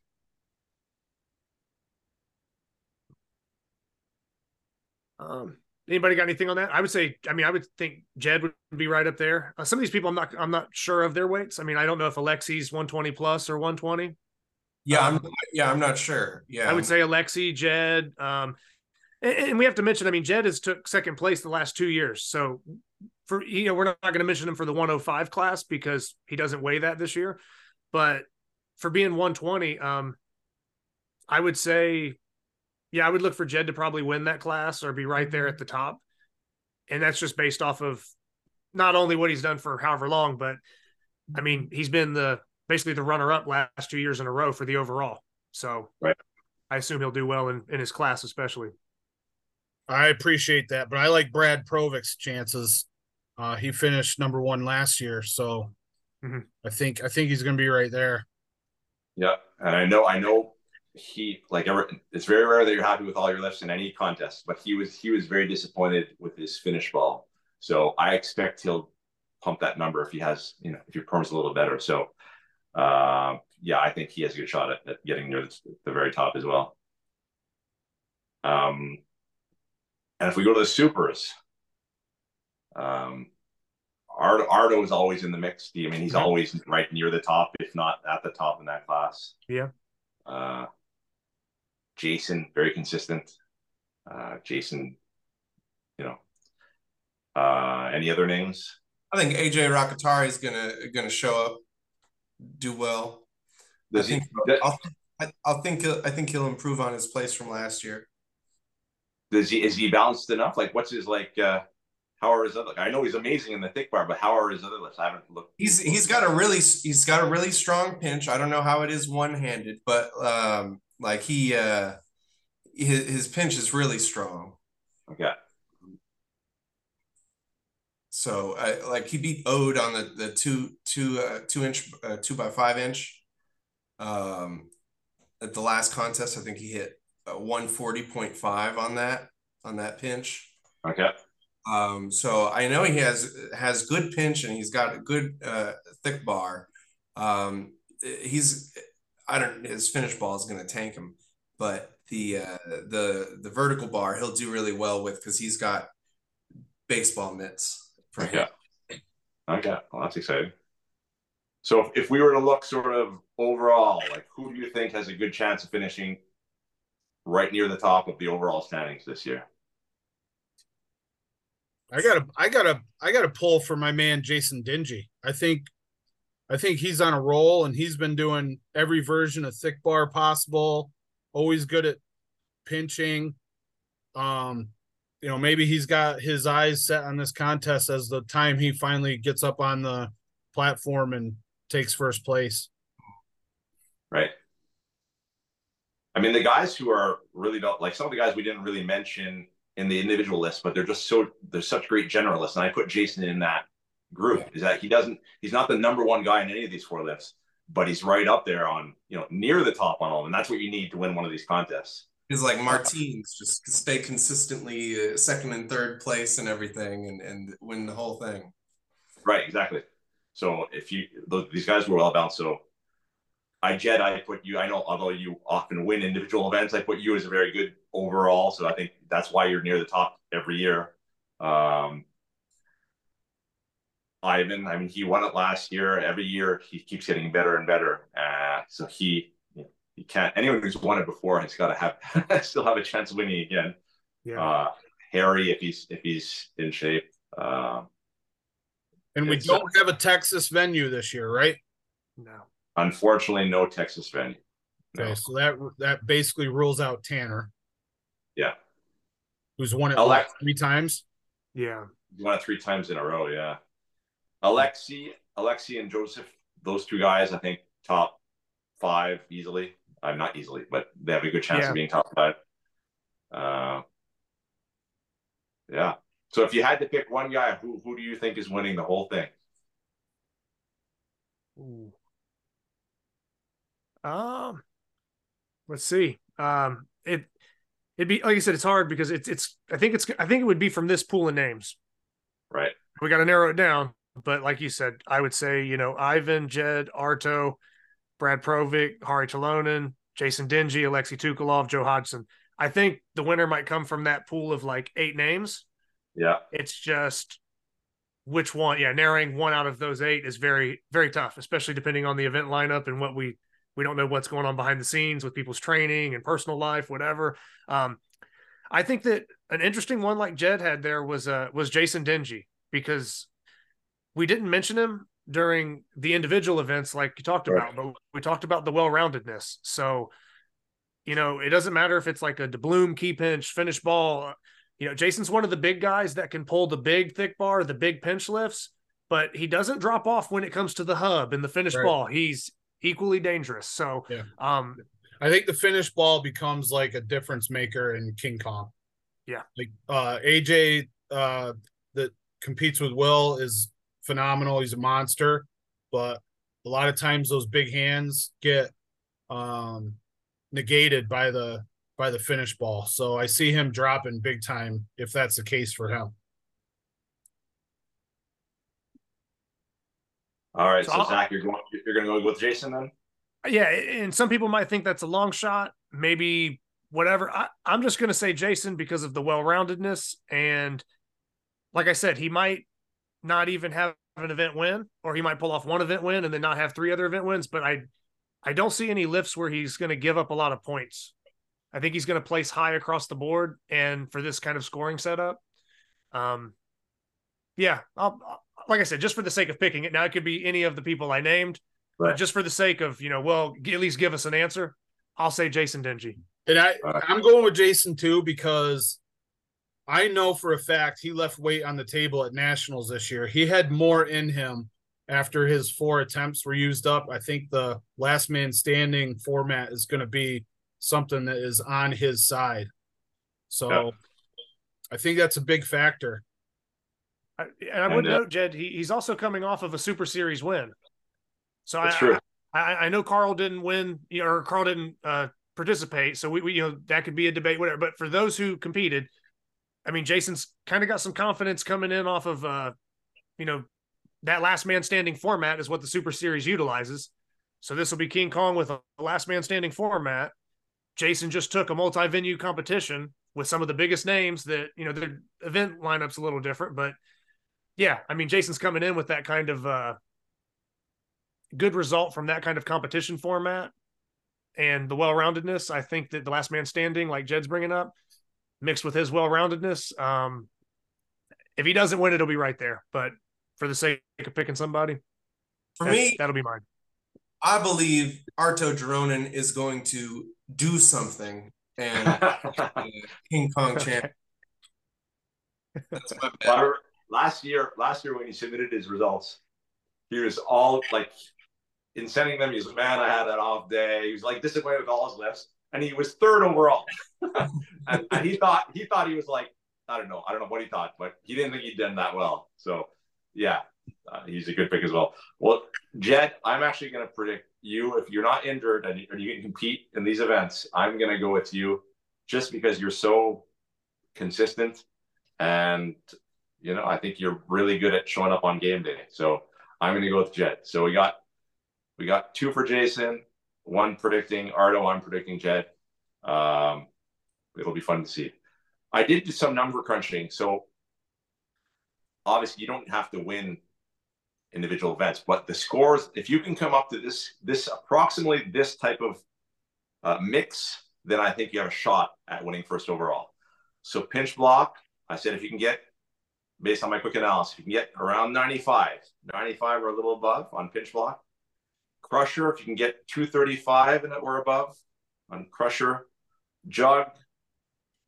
Um, anybody got anything on that? I would say, I mean, I would think Jed would be right up there. Uh, some of these people, I'm not, I'm not sure of their weights. I mean, I don't know if Alexei's one twenty plus or one twenty. Yeah. Um, I'm, yeah. I'm not sure. Yeah. I would say Alexei, Jed. Um, and, and we have to mention, I mean, Jed has took second place the last two years. So for, you know, we're not going to mention him for the one oh five class because he doesn't weigh that this year, but for being one twenty, um, I would say, yeah, I would look for Jed to probably win that class or be right there at the top. And that's just based off of not only what he's done for however long, but I mean, he's been the basically the runner up last two years in a row for the overall. So right. I assume he'll do well in, in his class, especially. I appreciate that, but I like Brad Provik's chances. Uh, he finished number one last year. So mm-hmm. I think, I think he's going to be right there. Yeah. And I know, I know he, like, every, it's very rare that you're happy with all your lifts in any contest, but he was, he was very disappointed with his finish ball. So I expect he'll pump that number if he has, you know, if your perm's a little better. So, uh, yeah, I think he has a good shot at, at getting near the, the very top as well. Um, and if we go to the supers, um, Ardo, Ardo is always in the mix. I mean, he's always right near the top, if not at the top in that class. Yeah. Uh, Jason, very consistent. Uh, Jason, you know. Uh, any other names? I think A J Roccatari is gonna gonna show up, do well. Does I think he, I'll, I'll, I'll think he'll, I think he'll improve on his place from last year. Does he is he balanced enough? Like, what's his like? Uh, How are his other? I know he's amazing in the thick bar, but how are his other lifts? I haven't looked. He's he's got a really he's got a really strong pinch. I don't know how it is one handed, but um, like he uh, his his pinch is really strong. Okay. So I like he beat Ode on the the two two uh, two inch uh, two by five inch. Um, at the last contest, I think he hit one forty point five on that on that pinch. Okay. Um, so I know he has has good pinch and he's got a good uh, thick bar. Um, he's I don't his finish ball is going to tank him, but the uh, the the vertical bar he'll do really well with because he's got baseball mitts for him. Yeah. Okay, well, that's exciting. So if, if we were to look sort of overall, like who do you think has a good chance of finishing right near the top of the overall standings this year? I gotta, I gotta, I gotta pull for my man Jason Dingy. I think, I think he's on a roll, and he's been doing every version of thick bar possible. Always good at pinching. Um, you know, maybe he's got his eyes set on this contest as the time he finally gets up on the platform and takes first place. Right. I mean, the guys who are really don't like some of the guys we didn't really mention in the individual list, but they're just so they're such great generalists. And I put Jason in that group. Is that he doesn't he's not the number one guy in any of these four lifts, but he's right up there on, you know, near the top on all of them. That's what you need to win one of these contests. He's like Martins, just stay consistently uh, second and third place and everything, and and win the whole thing. Right, exactly. So if you those, these guys were well balanced. So I Jed, I put you. I know, although you often win individual events, I put you as a very good overall. So I think that's why you're near the top every year. Um, Ivan, I mean, he won it last year. Every year he keeps getting better and better. Uh, so he, he can't. Anyone who's won it before has got to have still have a chance of winning again. Yeah. Uh, Harry, if he's if he's in shape. Uh, and we don't uh, have a Texas venue this year, right? No. Unfortunately, no Texas venue. No. Okay, so that that basically rules out Tanner. Yeah. Who's won it like three times? Yeah. He won it three times in a row, yeah. Alexei, Alexei and Joseph, those two guys, I think, top five easily. I'm not easily, but they have a good chance yeah. of being top five. Uh, yeah. So if you had to pick one guy, who who do you think is winning the whole thing? Ooh. Um, let's see. Um, it it'd be like I said, it's hard because it's it's. I think it's. I think it would be from this pool of names, right? We got to narrow it down. But like you said, I would say you know Ivan, Jed, Arto, Brad Provic, Ari Tolonen, Jason Dingy, Alexei Tukalov, Joe Hodgson. I think the winner might come from that pool of like eight names. Yeah, it's just which one. Yeah, narrowing one out of those eight is very very tough, especially depending on the event lineup and what we. We don't know what's going on behind the scenes with people's training and personal life, whatever. Um, I think that an interesting one like Jed had there was uh, was Jason Dingy, because we didn't mention him during the individual events like you talked about, but we talked about the well-roundedness. So, you know, it doesn't matter if it's like a doubloon, key pinch, finish ball. You know, Jason's one of the big guys that can pull the big thick bar, the big pinch lifts, but he doesn't drop off when it comes to the hub and the finish right. ball. He's equally dangerous. So yeah. um I think the finish ball becomes like a difference maker in King Kong. Yeah. Like uh A J uh that competes with Will is phenomenal. He's a monster, but a lot of times those big hands get um, negated by the by the finish ball. So I see him dropping big time if that's the case for him. All right, so, so Zach, you're going you're going to go with Jason then? Yeah, and some people might think that's a long shot, maybe whatever. I, I'm just going to say Jason because of the well-roundedness, and like I said, he might not even have an event win, or he might pull off one event win and then not have three other event wins, but I, I don't see any lifts where he's going to give up a lot of points. I think he's going to place high across the board, and for this kind of scoring setup, um, yeah, I'll, I'll, like I said, just for the sake of picking it, now it could be any of the people I named, right. But just for the sake of, you know, well, at least give us an answer, I'll say Jason Dingy. And I, right. I'm going with Jason too, because I know for a fact he left weight on the table at Nationals this year. He had more in him after his four attempts were used up. I think the last man standing format is going to be something that is on his side. So yeah. I think that's a big factor. I, and I and would that, note, Jed, he, he's also coming off of a Super Series win. So I, true. I I know Carl didn't win or Carl didn't uh, participate. So we, we, you know, that could be a debate, whatever. But for those who competed, I mean, Jason's kind of got some confidence coming in off of, uh, you know, that last man standing format is what the Super Series utilizes. So this will be King Kong with a last man standing format. Jason just took a multi-venue competition with some of the biggest names that, you know, their event lineup's a little different, but yeah, I mean, Jason's coming in with that kind of uh, good result from that kind of competition format and the well-roundedness. I think that the last man standing, like Jed's bringing up, mixed with his well-roundedness, um, if he doesn't win, it'll be right there. But for the sake of picking somebody, for me, that'll be mine. I believe Ardo Joronen is going to do something and uh, King Kong champ. That's my bet. Last year, last year when he submitted his results, he was all like, in sending them, he was, man, I had an off day. He was like disappointed with all his lifts, and he was third overall. and, and he thought he thought he was like, I don't know, I don't know what he thought, but he didn't think he'd done that well. So, yeah, uh, he's a good pick as well. Well, Jed, I'm actually going to predict you if you're not injured and you, and you can compete in these events. I'm going to go with you just because you're so consistent and. You know, I think you're really good at showing up on game day. So I'm going to go with Jed. So we got we got two for Jason, one predicting Ardo, one predicting Jed. Um, it'll be fun to see. I did do some number crunching. So obviously you don't have to win individual events, but the scores, if you can come up to this, this approximately this type of uh, mix, then I think you have a shot at winning first overall. So pinch block, I said if you can get, based on my quick analysis, you can get around ninety-five, ninety-five or a little above on pinch block. Crusher, if you can get two thirty-five and or above on crusher. Jug,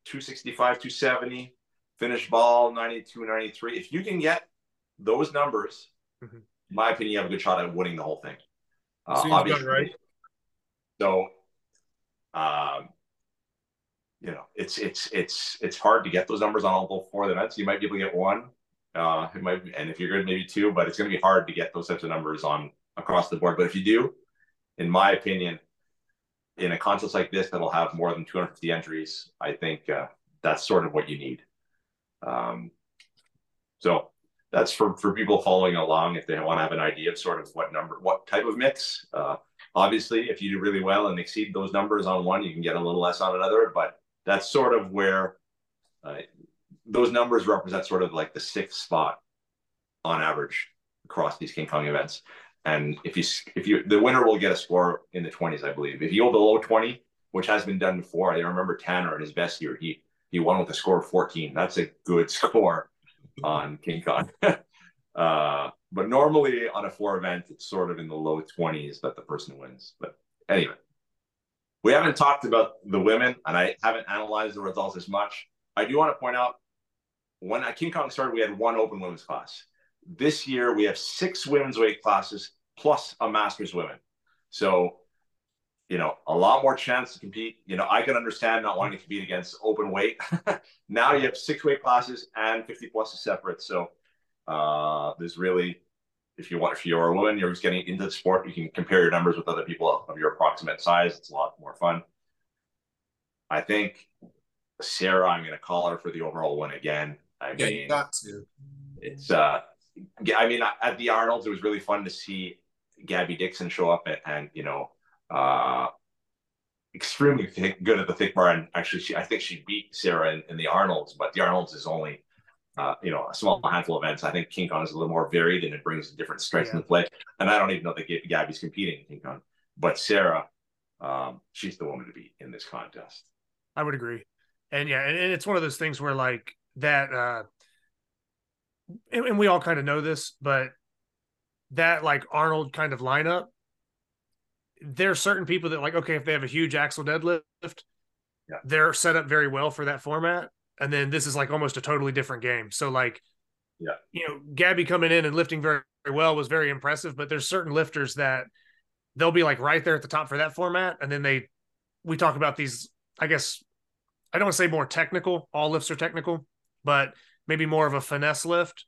two sixty-five, two seventy. Finish ball, ninety-two, ninety-three. If you can get those numbers, mm-hmm. in my opinion, you have a good shot at winning the whole thing. Uh, Seems obviously, right. So, um, you know, it's it's it's it's hard to get those numbers on all four of the events. You might be able to get one, uh, it might be, and if you're good, maybe two. But it's going to be hard to get those types of numbers on across the board. But if you do, in my opinion, in a contest like this that'll have more than two hundred fifty entries, I think uh, that's sort of what you need. Um, so that's for for people following along if they want to have an idea of sort of what number, what type of mix. Uh, obviously, if you do really well and exceed those numbers on one, you can get a little less on another, but that's sort of where uh, those numbers represent sort of like the sixth spot on average across these King Kong events. And if you, if you, the winner will get a score in the twenties, I believe. If you go below twenty, which has been done before, I remember Tanner in his best year, he, he won with a score of fourteen. That's a good score on King Kong. uh, but normally on a four event, it's sort of in the low twenties that the person wins. But anyway. We haven't talked about the women, and I haven't analyzed the results as much. I do want to point out, when King Kong started, we had one open women's class. This year, we have six women's weight classes, plus a master's women. So, you know, a lot more chance to compete. You know, I can understand not wanting to compete against open weight. Now you have six weight classes and fifty plus is separate. So uh, there's really if you want, if you're a woman, you're just getting into the sport, you can compare your numbers with other people of your approximate size. It's a lot more fun. I think Sarah, I'm going to call her for the overall win again. I yeah, mean, you got to. It's, uh, I mean, at the Arnold's, it was really fun to see Gabby Dixon show up and, and you know, uh, extremely thick, good at the thick bar. And actually, she, I think she beat Sarah in, in the Arnold's, but the Arnold's is only, uh, you know, a small handful of events. I think King Kong is a little more varied and it brings different strengths yeah. into play. And I don't even know that Gabby's competing in King Kong, but Sarah, um, she's the woman to beat in this contest. I would agree. And yeah, and, and it's one of those things where like that, uh, and, and we all kind of know this, but that like Arnold kind of lineup, there are certain people that like, okay, if they have a huge axle deadlift, yeah. they're set up very well for that format. And then this is like almost a totally different game. So like, yeah, you know, Gabby coming in and lifting very, very well was very impressive, but there's certain lifters that they'll be like right there at the top for that format. And then they, we talk about these, I guess, I don't want to say more technical, all lifts are technical, but maybe more of a finesse lift.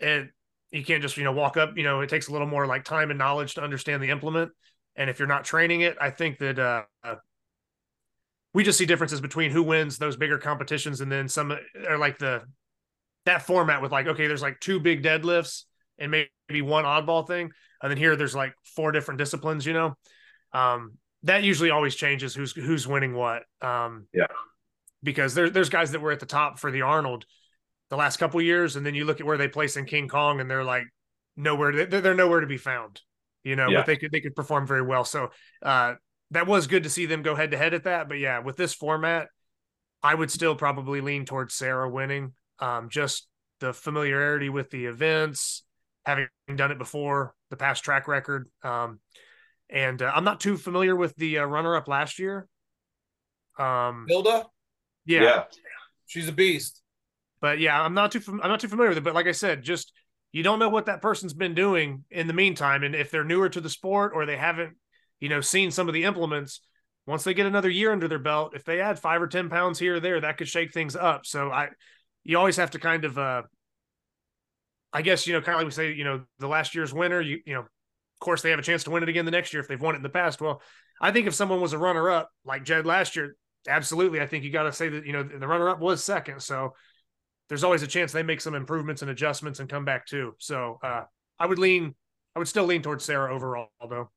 And you can't just, you know, walk up, you know, it takes a little more like time and knowledge to understand the implement. And if you're not training it, I think that uh, we just see differences between who wins those bigger competitions. And then some are like the, that format with like, okay, there's like two big deadlifts and maybe one oddball thing. And then here there's like four different disciplines, you know, um, that usually always changes who's, who's winning what. Um, yeah. Because there, there's guys that were at the top for the Arnold the last couple of years. And then you look at where they place in King Kong and they're like nowhere, they're, they're nowhere to be found. You know, yeah. but they could they could perform very well. So uh, that was good to see them go head to head at that. But yeah, with this format, I would still probably lean towards Sarah winning. Um, just the familiarity with the events, having done it before, the past track record, um, and uh, I'm not too familiar with the uh, runner up last year. Um, Hilda, yeah. yeah, she's a beast. But yeah, I'm not too fam- I'm not too familiar with it. But like I said, just. You don't know what that person's been doing in the meantime. And if they're newer to the sport or they haven't, you know, seen some of the implements, once they get another year under their belt, if they add five or ten pounds here or there, that could shake things up. So I, you always have to kind of, uh, I guess, you know, kind of like we say, you know, the last year's winner, you, you know, of course they have a chance to win it again the next year if they've won it in the past. Well, I think if someone was a runner up like Jed last year, absolutely. I think you got to say that, you know, the runner up was second. So there's always a chance they make some improvements and adjustments and come back too. So uh, I would lean, I would still lean towards Sarah overall, though.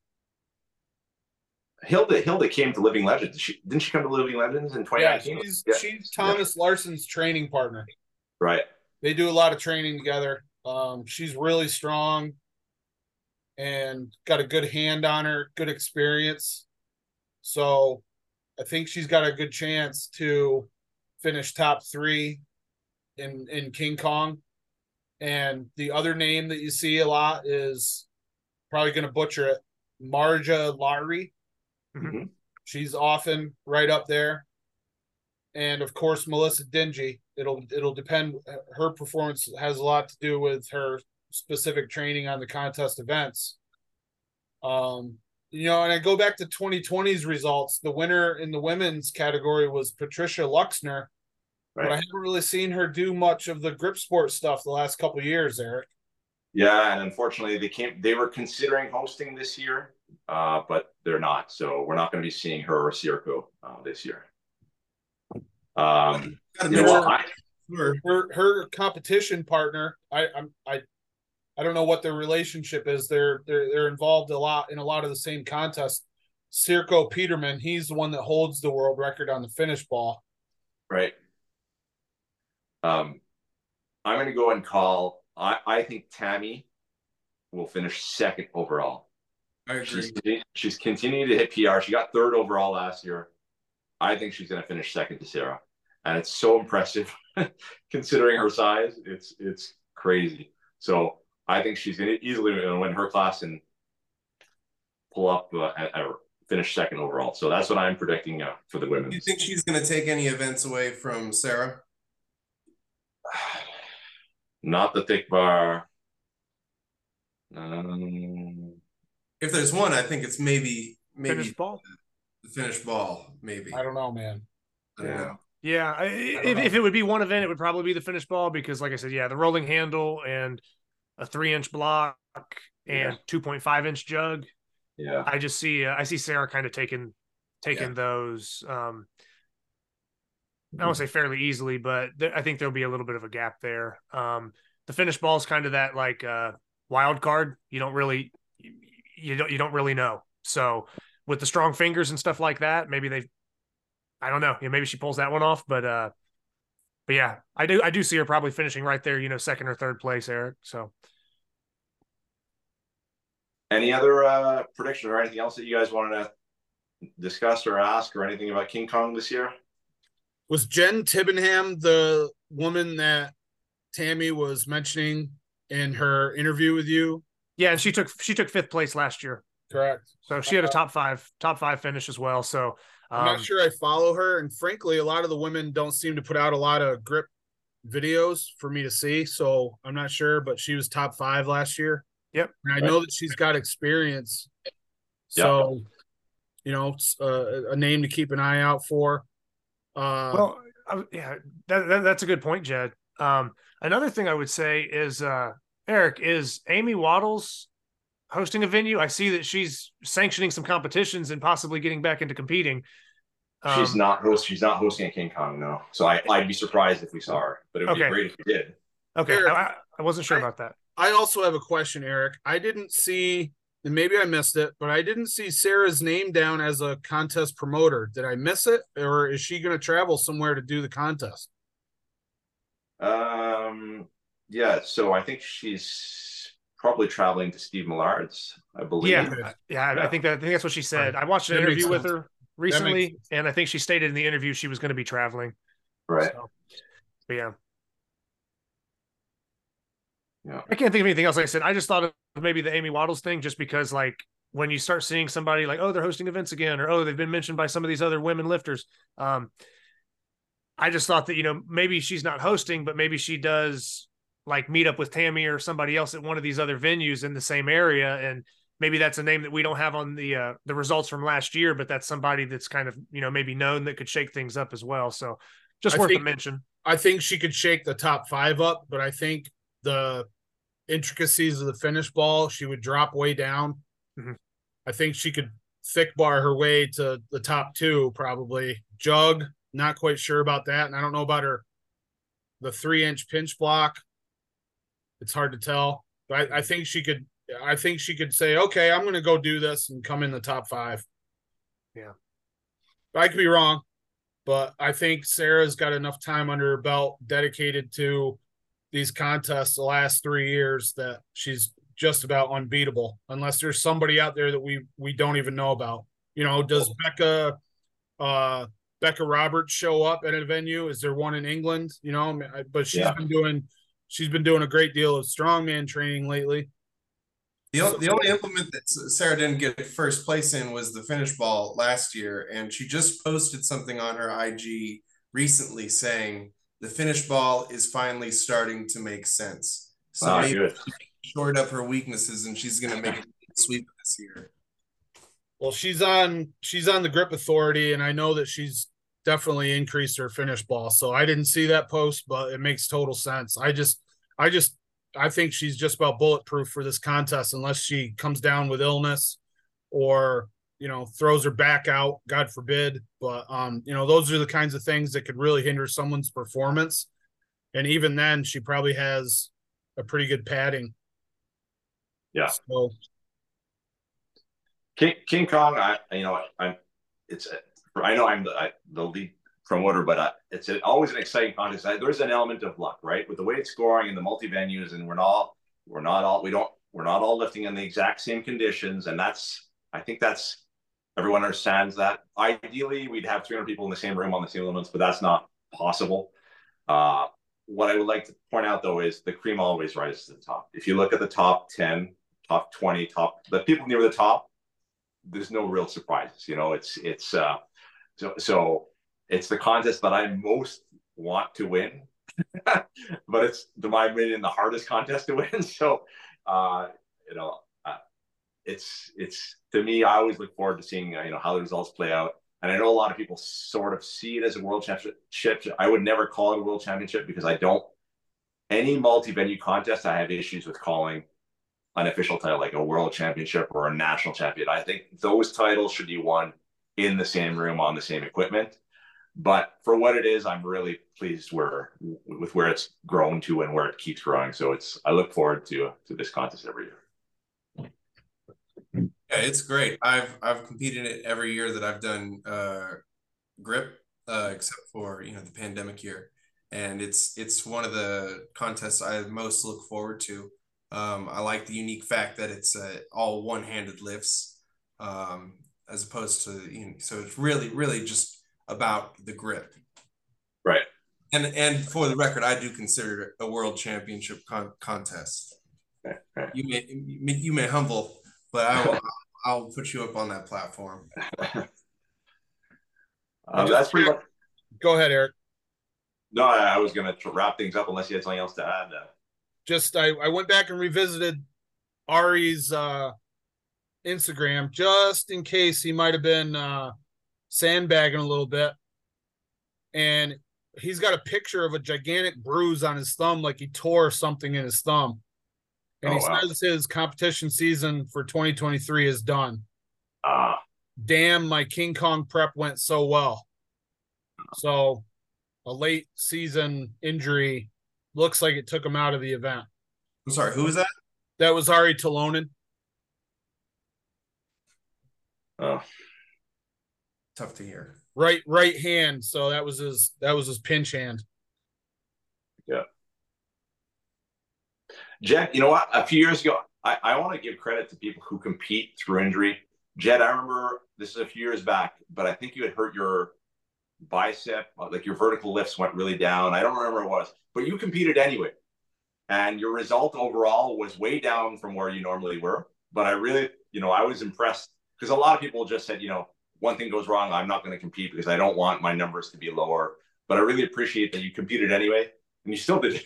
Hilda, Hilda came to Living Legends. She, didn't she come to Living Legends in twenty nineteen? Yeah, she's, yeah. she's Thomas yeah. Larson's training partner. Right. They do a lot of training together. Um, she's really strong and got a good hand on her, good experience. So I think she's got a good chance to finish top three in in King Kong. And the other name that you see a lot is probably going to butcher it, Marja Lowry. Mm-hmm. She's often right up there. And of course Melissa Dingy. It'll it'll depend, her performance has a lot to do with her specific training on the contest events. Um you know, and I go back to twenty twenty's results. The winner in the women's category was Patricia Luxner. Right. But I haven't really seen her do much of the grip sport stuff the last couple of years, Eric. Yeah, and unfortunately, they came. They were considering hosting this year, uh, but they're not. So we're not going to be seeing her or Sirkka uh, this year. Um, you know, I, her her competition partner. I I'm, I I don't know what their relationship is. They're they're they're involved a lot in a lot of the same contests. Sirkka Peterman. He's the one that holds the world record on the finish ball. Right. Um, I'm going to go and call, I, I think Tammy will finish second overall. I agree. She's, she's continuing to hit P R. She got third overall last year. I think she's going to finish second to Sarah. And it's so impressive considering her size. It's, it's crazy. So I think she's going to easily win her class and pull up uh, and, and finish second overall. So that's what I'm predicting uh, for the women. Do you think she's going to take any events away from Sarah? Not the thick bar. Um, if there's one, I think it's maybe maybe finish ball? The finish ball. Maybe I don't know, man. I don't yeah. know. Yeah, I, I don't if, know. If it would be one event, it would probably be the finish ball because, like I said, yeah, the rolling handle and a three inch block and yeah. two point five inch jug. Yeah. I just see, uh, I see Sarah kind of taking, taking yeah. those. Um, I don't want to say fairly easily, but th- I think there'll be a little bit of a gap there. Um, the finish ball is kind of that like uh wild card. You don't really, you don't, you don't really know. So with the strong fingers and stuff like that, maybe they've, I don't know. Yeah, maybe she pulls that one off, but, uh, but yeah, I do, I do see her probably finishing right there, you know, second or third place, Eric. So any other uh, prediction or anything else that you guys wanted to discuss or ask or anything about King Kong this year? Was Jen Tibbenham the woman that Tammy was mentioning in her interview with you? Yeah, and she took she took fifth place last year. Correct. So she had a top five top five finish as well. So um, I'm not sure I follow her, and frankly, a lot of the women don't seem to put out a lot of grip videos for me to see. So I'm not sure, but she was top five last year. Yep. And I know that she's got experience, so yep. you know, it's a, a name to keep an eye out for. Uh, well, I, yeah, that, that, that's a good point, Jed. Um, another thing I would say is, uh, Eric, is Amy Waddles hosting a venue? I see that she's sanctioning some competitions and possibly getting back into competing. Um, she's not host. She's not hosting a King Kong, no. So I, I'd be surprised if we saw her, but it would okay. be great if we did. Okay, Eric, I, I wasn't sure I, about that. I also have a question, Eric. I didn't see, and maybe I missed it, but I didn't see Sarah's name down as a contest promoter. Did I miss it, or is she going to travel somewhere to do the contest? Um. Yeah. So I think she's probably traveling to Steve Millard's, I believe. Yeah. Yeah. yeah. I think that. I think that's what she said. Right. I watched an that interview with her recently, and I think she stated in the interview she was going to be traveling. Right. So, but yeah. Yeah. I can't think of anything else. Like I said, I just thought of maybe the Amy Waddles thing, just because like when you start seeing somebody like, oh, they're hosting events again, or oh, they've been mentioned by some of these other women lifters. Um, I just thought that, you know, maybe she's not hosting, but maybe she does like meet up with Tammy or somebody else at one of these other venues in the same area. And maybe that's a name that we don't have on the, uh, the results from last year, but that's somebody that's kind of, you know, maybe known that could shake things up as well. So just I worth think, a mention. I think she could shake the top five up, but I think the intricacies of the finish ball, she would drop way down. Mm-hmm. I think she could thick bar her way to the top two, probably. Jug, not quite sure about that. And I don't know about her, the three inch pinch block. It's hard to tell. But I, I think she could, I think she could say, okay, I'm going to go do this and come in the top five. Yeah. I could be wrong, but I think Sarah's got enough time under her belt dedicated to these contests the last three years that she's just about unbeatable, unless there's somebody out there that we, we don't even know about. You know, does oh. Becca, uh, Becca Roberts show up at a venue? Is there one in England? You know, but she's yeah. been doing, she's been doing a great deal of strongman training lately. The, o- the only implement that Sarah didn't get first place in was the finish ball last year. And she just posted something on her I G recently saying the finish ball is finally starting to make sense. So wow, maybe good. She shored up her weaknesses and she's going to make a sweep this year. Well, she's on, she's on the Grip Authority, and I know that she's definitely increased her finish ball. So I didn't see that post, but it makes total sense. I just, I just, I think she's just about bulletproof for this contest, unless she comes down with illness or, you know, throws her back out, God forbid. But, um, you know, those are the kinds of things that could really hinder someone's performance. And even then, she probably has a pretty good padding. Yeah. So, King, King Kong, I, you know, I'm, it's, I know I'm the, I, the lead promoter, but I, it's an, always an exciting contest. I, there's an element of luck, right? With the way it's scoring and the multi-venues, and we're not, we're not all, we don't, we're not all lifting in the exact same conditions. And that's, I think that's, everyone understands that. Ideally, we'd have three hundred people in the same room on the same limits, but that's not possible. Uh, what I would like to point out, though, is the cream always rises to the top. If you look at the top ten, top twenty, top the people near the top, there's no real surprises. You know, it's it's uh, so so it's the contest that I most want to win, but it's to my opinion the hardest contest to win. So uh, you know. It's it's to me, I always look forward to seeing uh, you know how the results play out. And I know a lot of people sort of see it as a world championship. I would never call it a world championship because I don't any multi-venue contest, I have issues with calling an official title, like a world championship or a national champion. I think those titles should be won in the same room on the same equipment. But for what it is, I'm really pleased where, with where it's grown to and where it keeps growing. So it's, I look forward to to this contest every year. Yeah, it's great. I've I've competed it every year that I've done uh, grip, uh, except for you know the pandemic year, and it's it's one of the contests I most look forward to. Um, I like the unique fact that it's uh, all one-handed lifts, um, as opposed to you know, so it's really really just about the grip, right? And and for the record, I do consider it a world championship con contest. Right, right. You may you may humble. But I'll, I'll put you up on that platform. um, that's pretty much... Go ahead, Eric. No, I, I was going to wrap things up unless you had something else to add. Uh... Just, I, I went back and revisited Ari's uh, Instagram just in case he might have been uh, sandbagging a little bit. And he's got a picture of a gigantic bruise on his thumb, like he tore something in his thumb. And oh, he wow. says his competition season for twenty twenty-three is done. Ah. Damn, my King Kong prep went so well. So a late season injury looks like it took him out of the event. I'm sorry, who was that? That was Ari Tolonen. Oh. Tough to hear. Right right hand. So that was his that was his pinch hand. Yeah. Jed, you know what? A few years ago, I, I want to give credit to people who compete through injury. Jed, I remember this is a few years back, but I think you had hurt your bicep, like your vertical lifts went really down. I don't remember what it was, but you competed anyway. And your result overall was way down from where you normally were. But I really, you know, I was impressed because a lot of people just said, you know, one thing goes wrong, I'm not going to compete because I don't want my numbers to be lower. But I really appreciate that you competed anyway. And you still did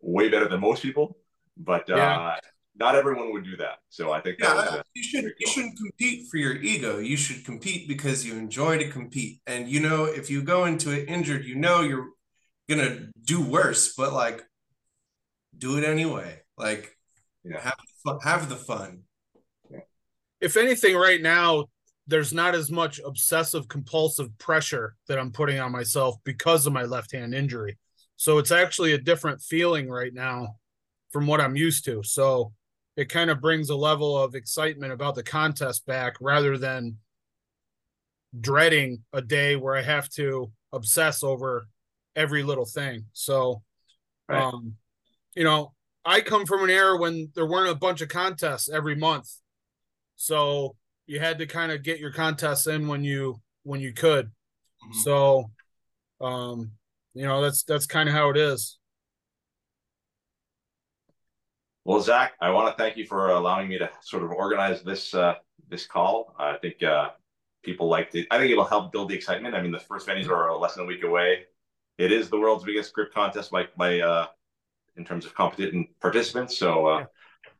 way better than most people. But uh, yeah. Not everyone would do that. So I think that yeah, was you should you shouldn't compete for your ego. You should compete because you enjoy to compete. And you know, if you go into it injured, you know you're gonna do worse. But like, do it anyway. Like, yeah. have the fun, have the fun. Yeah. If anything, right now there's not as much obsessive compulsive pressure that I'm putting on myself because of my left hand injury. So it's actually a different feeling right now from what I'm used to. So it kind of brings a level of excitement about the contest back rather than dreading a day where I have to obsess over every little thing. So, right. um, you know, I come from an era when there weren't a bunch of contests every month. So you had to kind of get your contests in when you, when you could. Mm-hmm. So, um, you know, that's, that's kind of how it is. Well, Zach, I want to thank you for allowing me to sort of organize this uh, this call. I think uh, people liked it. I think it'll help build the excitement. I mean, the first venues are less than a week away. It is the world's biggest grip contest by, by uh, in terms of competent participants. So uh, yeah.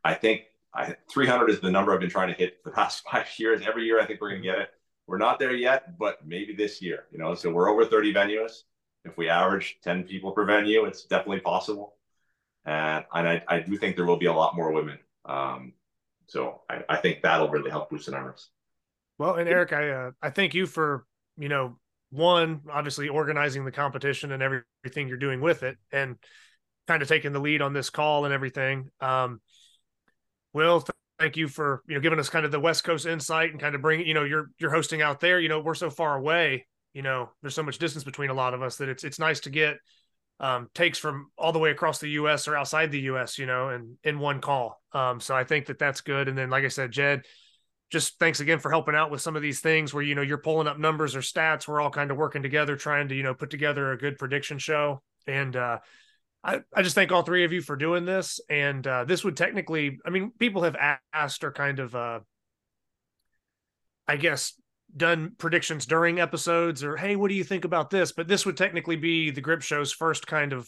I think I, three hundred is the number I've been trying to hit the past five years. Every year, I think we're going to get it. We're not there yet, but maybe this year. You know, so we're over thirty venues. If we average ten people per venue, it's definitely possible. And, and I, I do think there will be a lot more women. Um, so I, I think that'll really help boost the numbers. Well, and Eric, I, uh, I thank you for, you know, one, obviously organizing the competition and everything you're doing with it and kind of taking the lead on this call and everything. Um, Will, thank you for, you know, giving us kind of the West Coast insight and kind of bringing, you know, you're, you're hosting out there, you know, we're so far away, you know, there's so much distance between a lot of us that it's, it's nice to get, Um, takes from all the way across the U S or outside the U S, you know, and in one call. Um, so I think that that's good. And then, like I said, Jed, just thanks again for helping out with some of these things where, you know, you're pulling up numbers or stats. We're all kind of working together, trying to, you know, put together a good prediction show. And uh, I, I just thank all three of you for doing this. And uh, this would technically, I mean, people have asked or kind of, uh, I guess, done predictions during episodes or, hey, what do you think about this? But this would technically be the Grip Show's first kind of,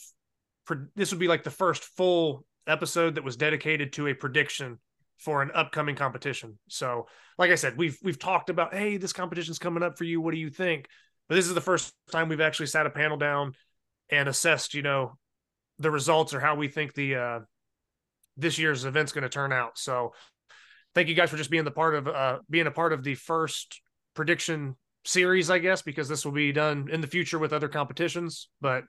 this would be like the first full episode that was dedicated to a prediction for an upcoming competition. So like I said, we've, we've talked about, hey, this competition's coming up for you. What do you think? But this is the first time we've actually sat a panel down and assessed, you know, the results or how we think the uh, this year's event's going to turn out. So thank you guys for just being the part of uh, being a part of the first prediction series, I guess, because this will be done in the future with other competitions. But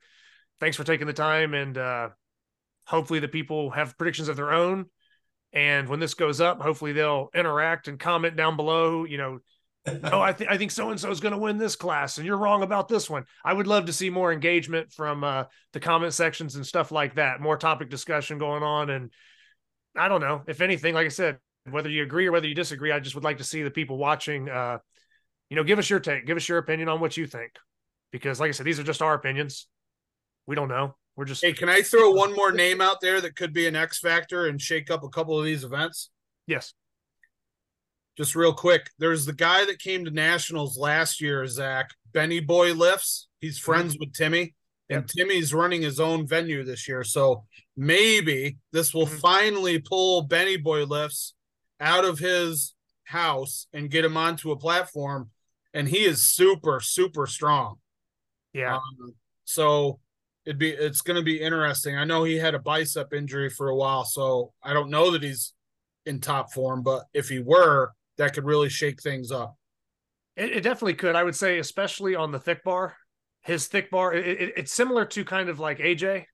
thanks for taking the time, and uh, hopefully the people have predictions of their own. And when this goes up, hopefully they'll interact and comment down below, you know, oh, I, th- I think so-and-so is going to win this class and you're wrong about this one. I would love to see more engagement from uh, the comment sections and stuff like that, more topic discussion going on. And I don't know, if anything, like I said, whether you agree or whether you disagree, I just would like to see the people watching, uh, you know, give us your take, give us your opinion on what you think. Because like I said, these are just our opinions. We don't know. We're just, hey, can I throw one more name out there that could be an X factor and shake up a couple of these events? Yes. Just real quick. There's the guy that came to nationals last year, Zach, Benny Boy Lifts. He's friends with Timmy, and yep. Timmy's running his own venue this year. So maybe this will mm-hmm. finally pull Benny Boy Lifts out of his house and get him onto a platform. And he is super, super strong. Yeah. Um, so It'd be, it's going to be interesting. I know he had a bicep injury for a while, so I don't know that he's in top form, but if he were, that could really shake things up. It, it definitely could. I would say, especially on the thick bar, his thick bar, it, it, it's similar to kind of like A J,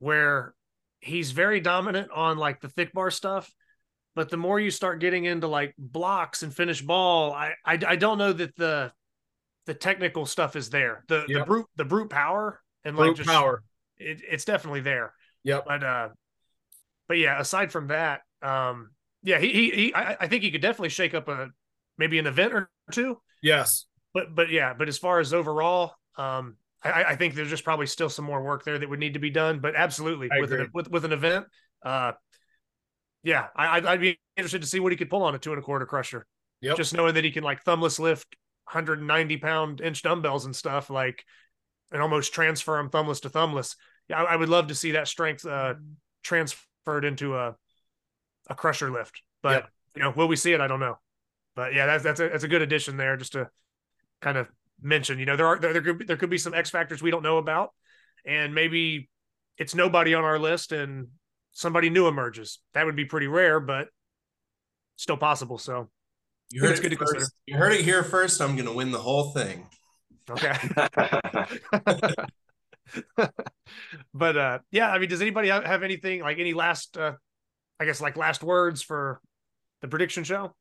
where he's very dominant on like the thick bar stuff. But the more you start getting into like blocks and finish ball, I, I, I don't know that the, the technical stuff is there. The, yep. the brute, the brute power. And like just power, it, it's definitely there. Yep. But uh, but yeah. Aside from that, um, yeah, he he, he I, I think he could definitely shake up a maybe an event or two. Yes. But but yeah. But as far as overall, um, I, I think there's just probably still some more work there that would need to be done. But absolutely, I with agree. an with, with an event, uh, yeah, I, I'd be interested to see what he could pull on a two and a quarter crusher. Yep. Just knowing that he can like thumbless lift one hundred ninety pound inch dumbbells and stuff like. And almost transfer them thumbless to thumbless. Yeah, I, I would love to see that strength uh, transferred into a a crusher lift. But yep. you know, will we see it? I don't know. But yeah, that's that's a that's a good addition there, just to kind of mention. You know, there are there, there could be, there could be some X factors we don't know about, and maybe it's nobody on our list and somebody new emerges. That would be pretty rare, but still possible. So you heard it's good to consider. You heard it here first. I'm going to win the whole thing. Okay. But uh yeah, I mean, does anybody have anything like any last uh I guess like last words for the prediction show?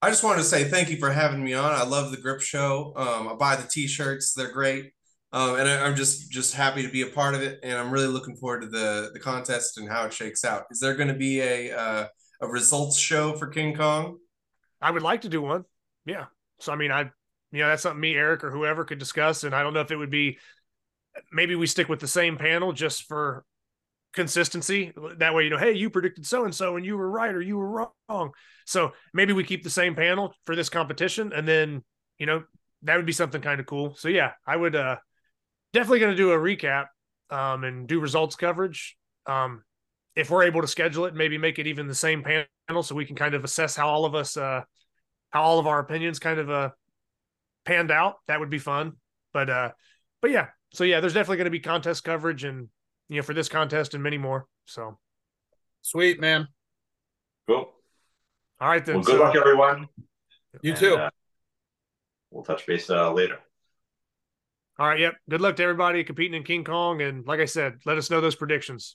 I just wanted to say thank you for having me on. I love the Grip Show. um I buy the t-shirts, they're great. um and I, I'm just just happy to be a part of it, and I'm really looking forward to the the contest and how it shakes out. Is there going to be a uh a results show for King Kong? I would like to do one, yeah. So I mean, I You know, that's something me, Eric, or whoever could discuss. And I don't know if it would be, maybe we stick with the same panel just for consistency. That way, you know, hey, you predicted so-and-so and you were right or you were wrong. So maybe we keep the same panel for this competition. And then, you know, that would be something kind of cool. So yeah, I would uh, definitely going to do a recap um, and do results coverage. Um, if we're able to schedule it, maybe make it even the same panel so we can kind of assess how all of us, uh, how all of our opinions kind of, uh, panned out. That would be fun. But uh but yeah, so yeah, there's definitely going to be contest coverage, and you know, for this contest and many more. So sweet, man. Cool. All right then. Well, good so, luck everyone. You and, too. Uh, we'll touch base uh, later. All right, yep. Good luck to everybody competing in King Kong, and like I said, let us know those predictions.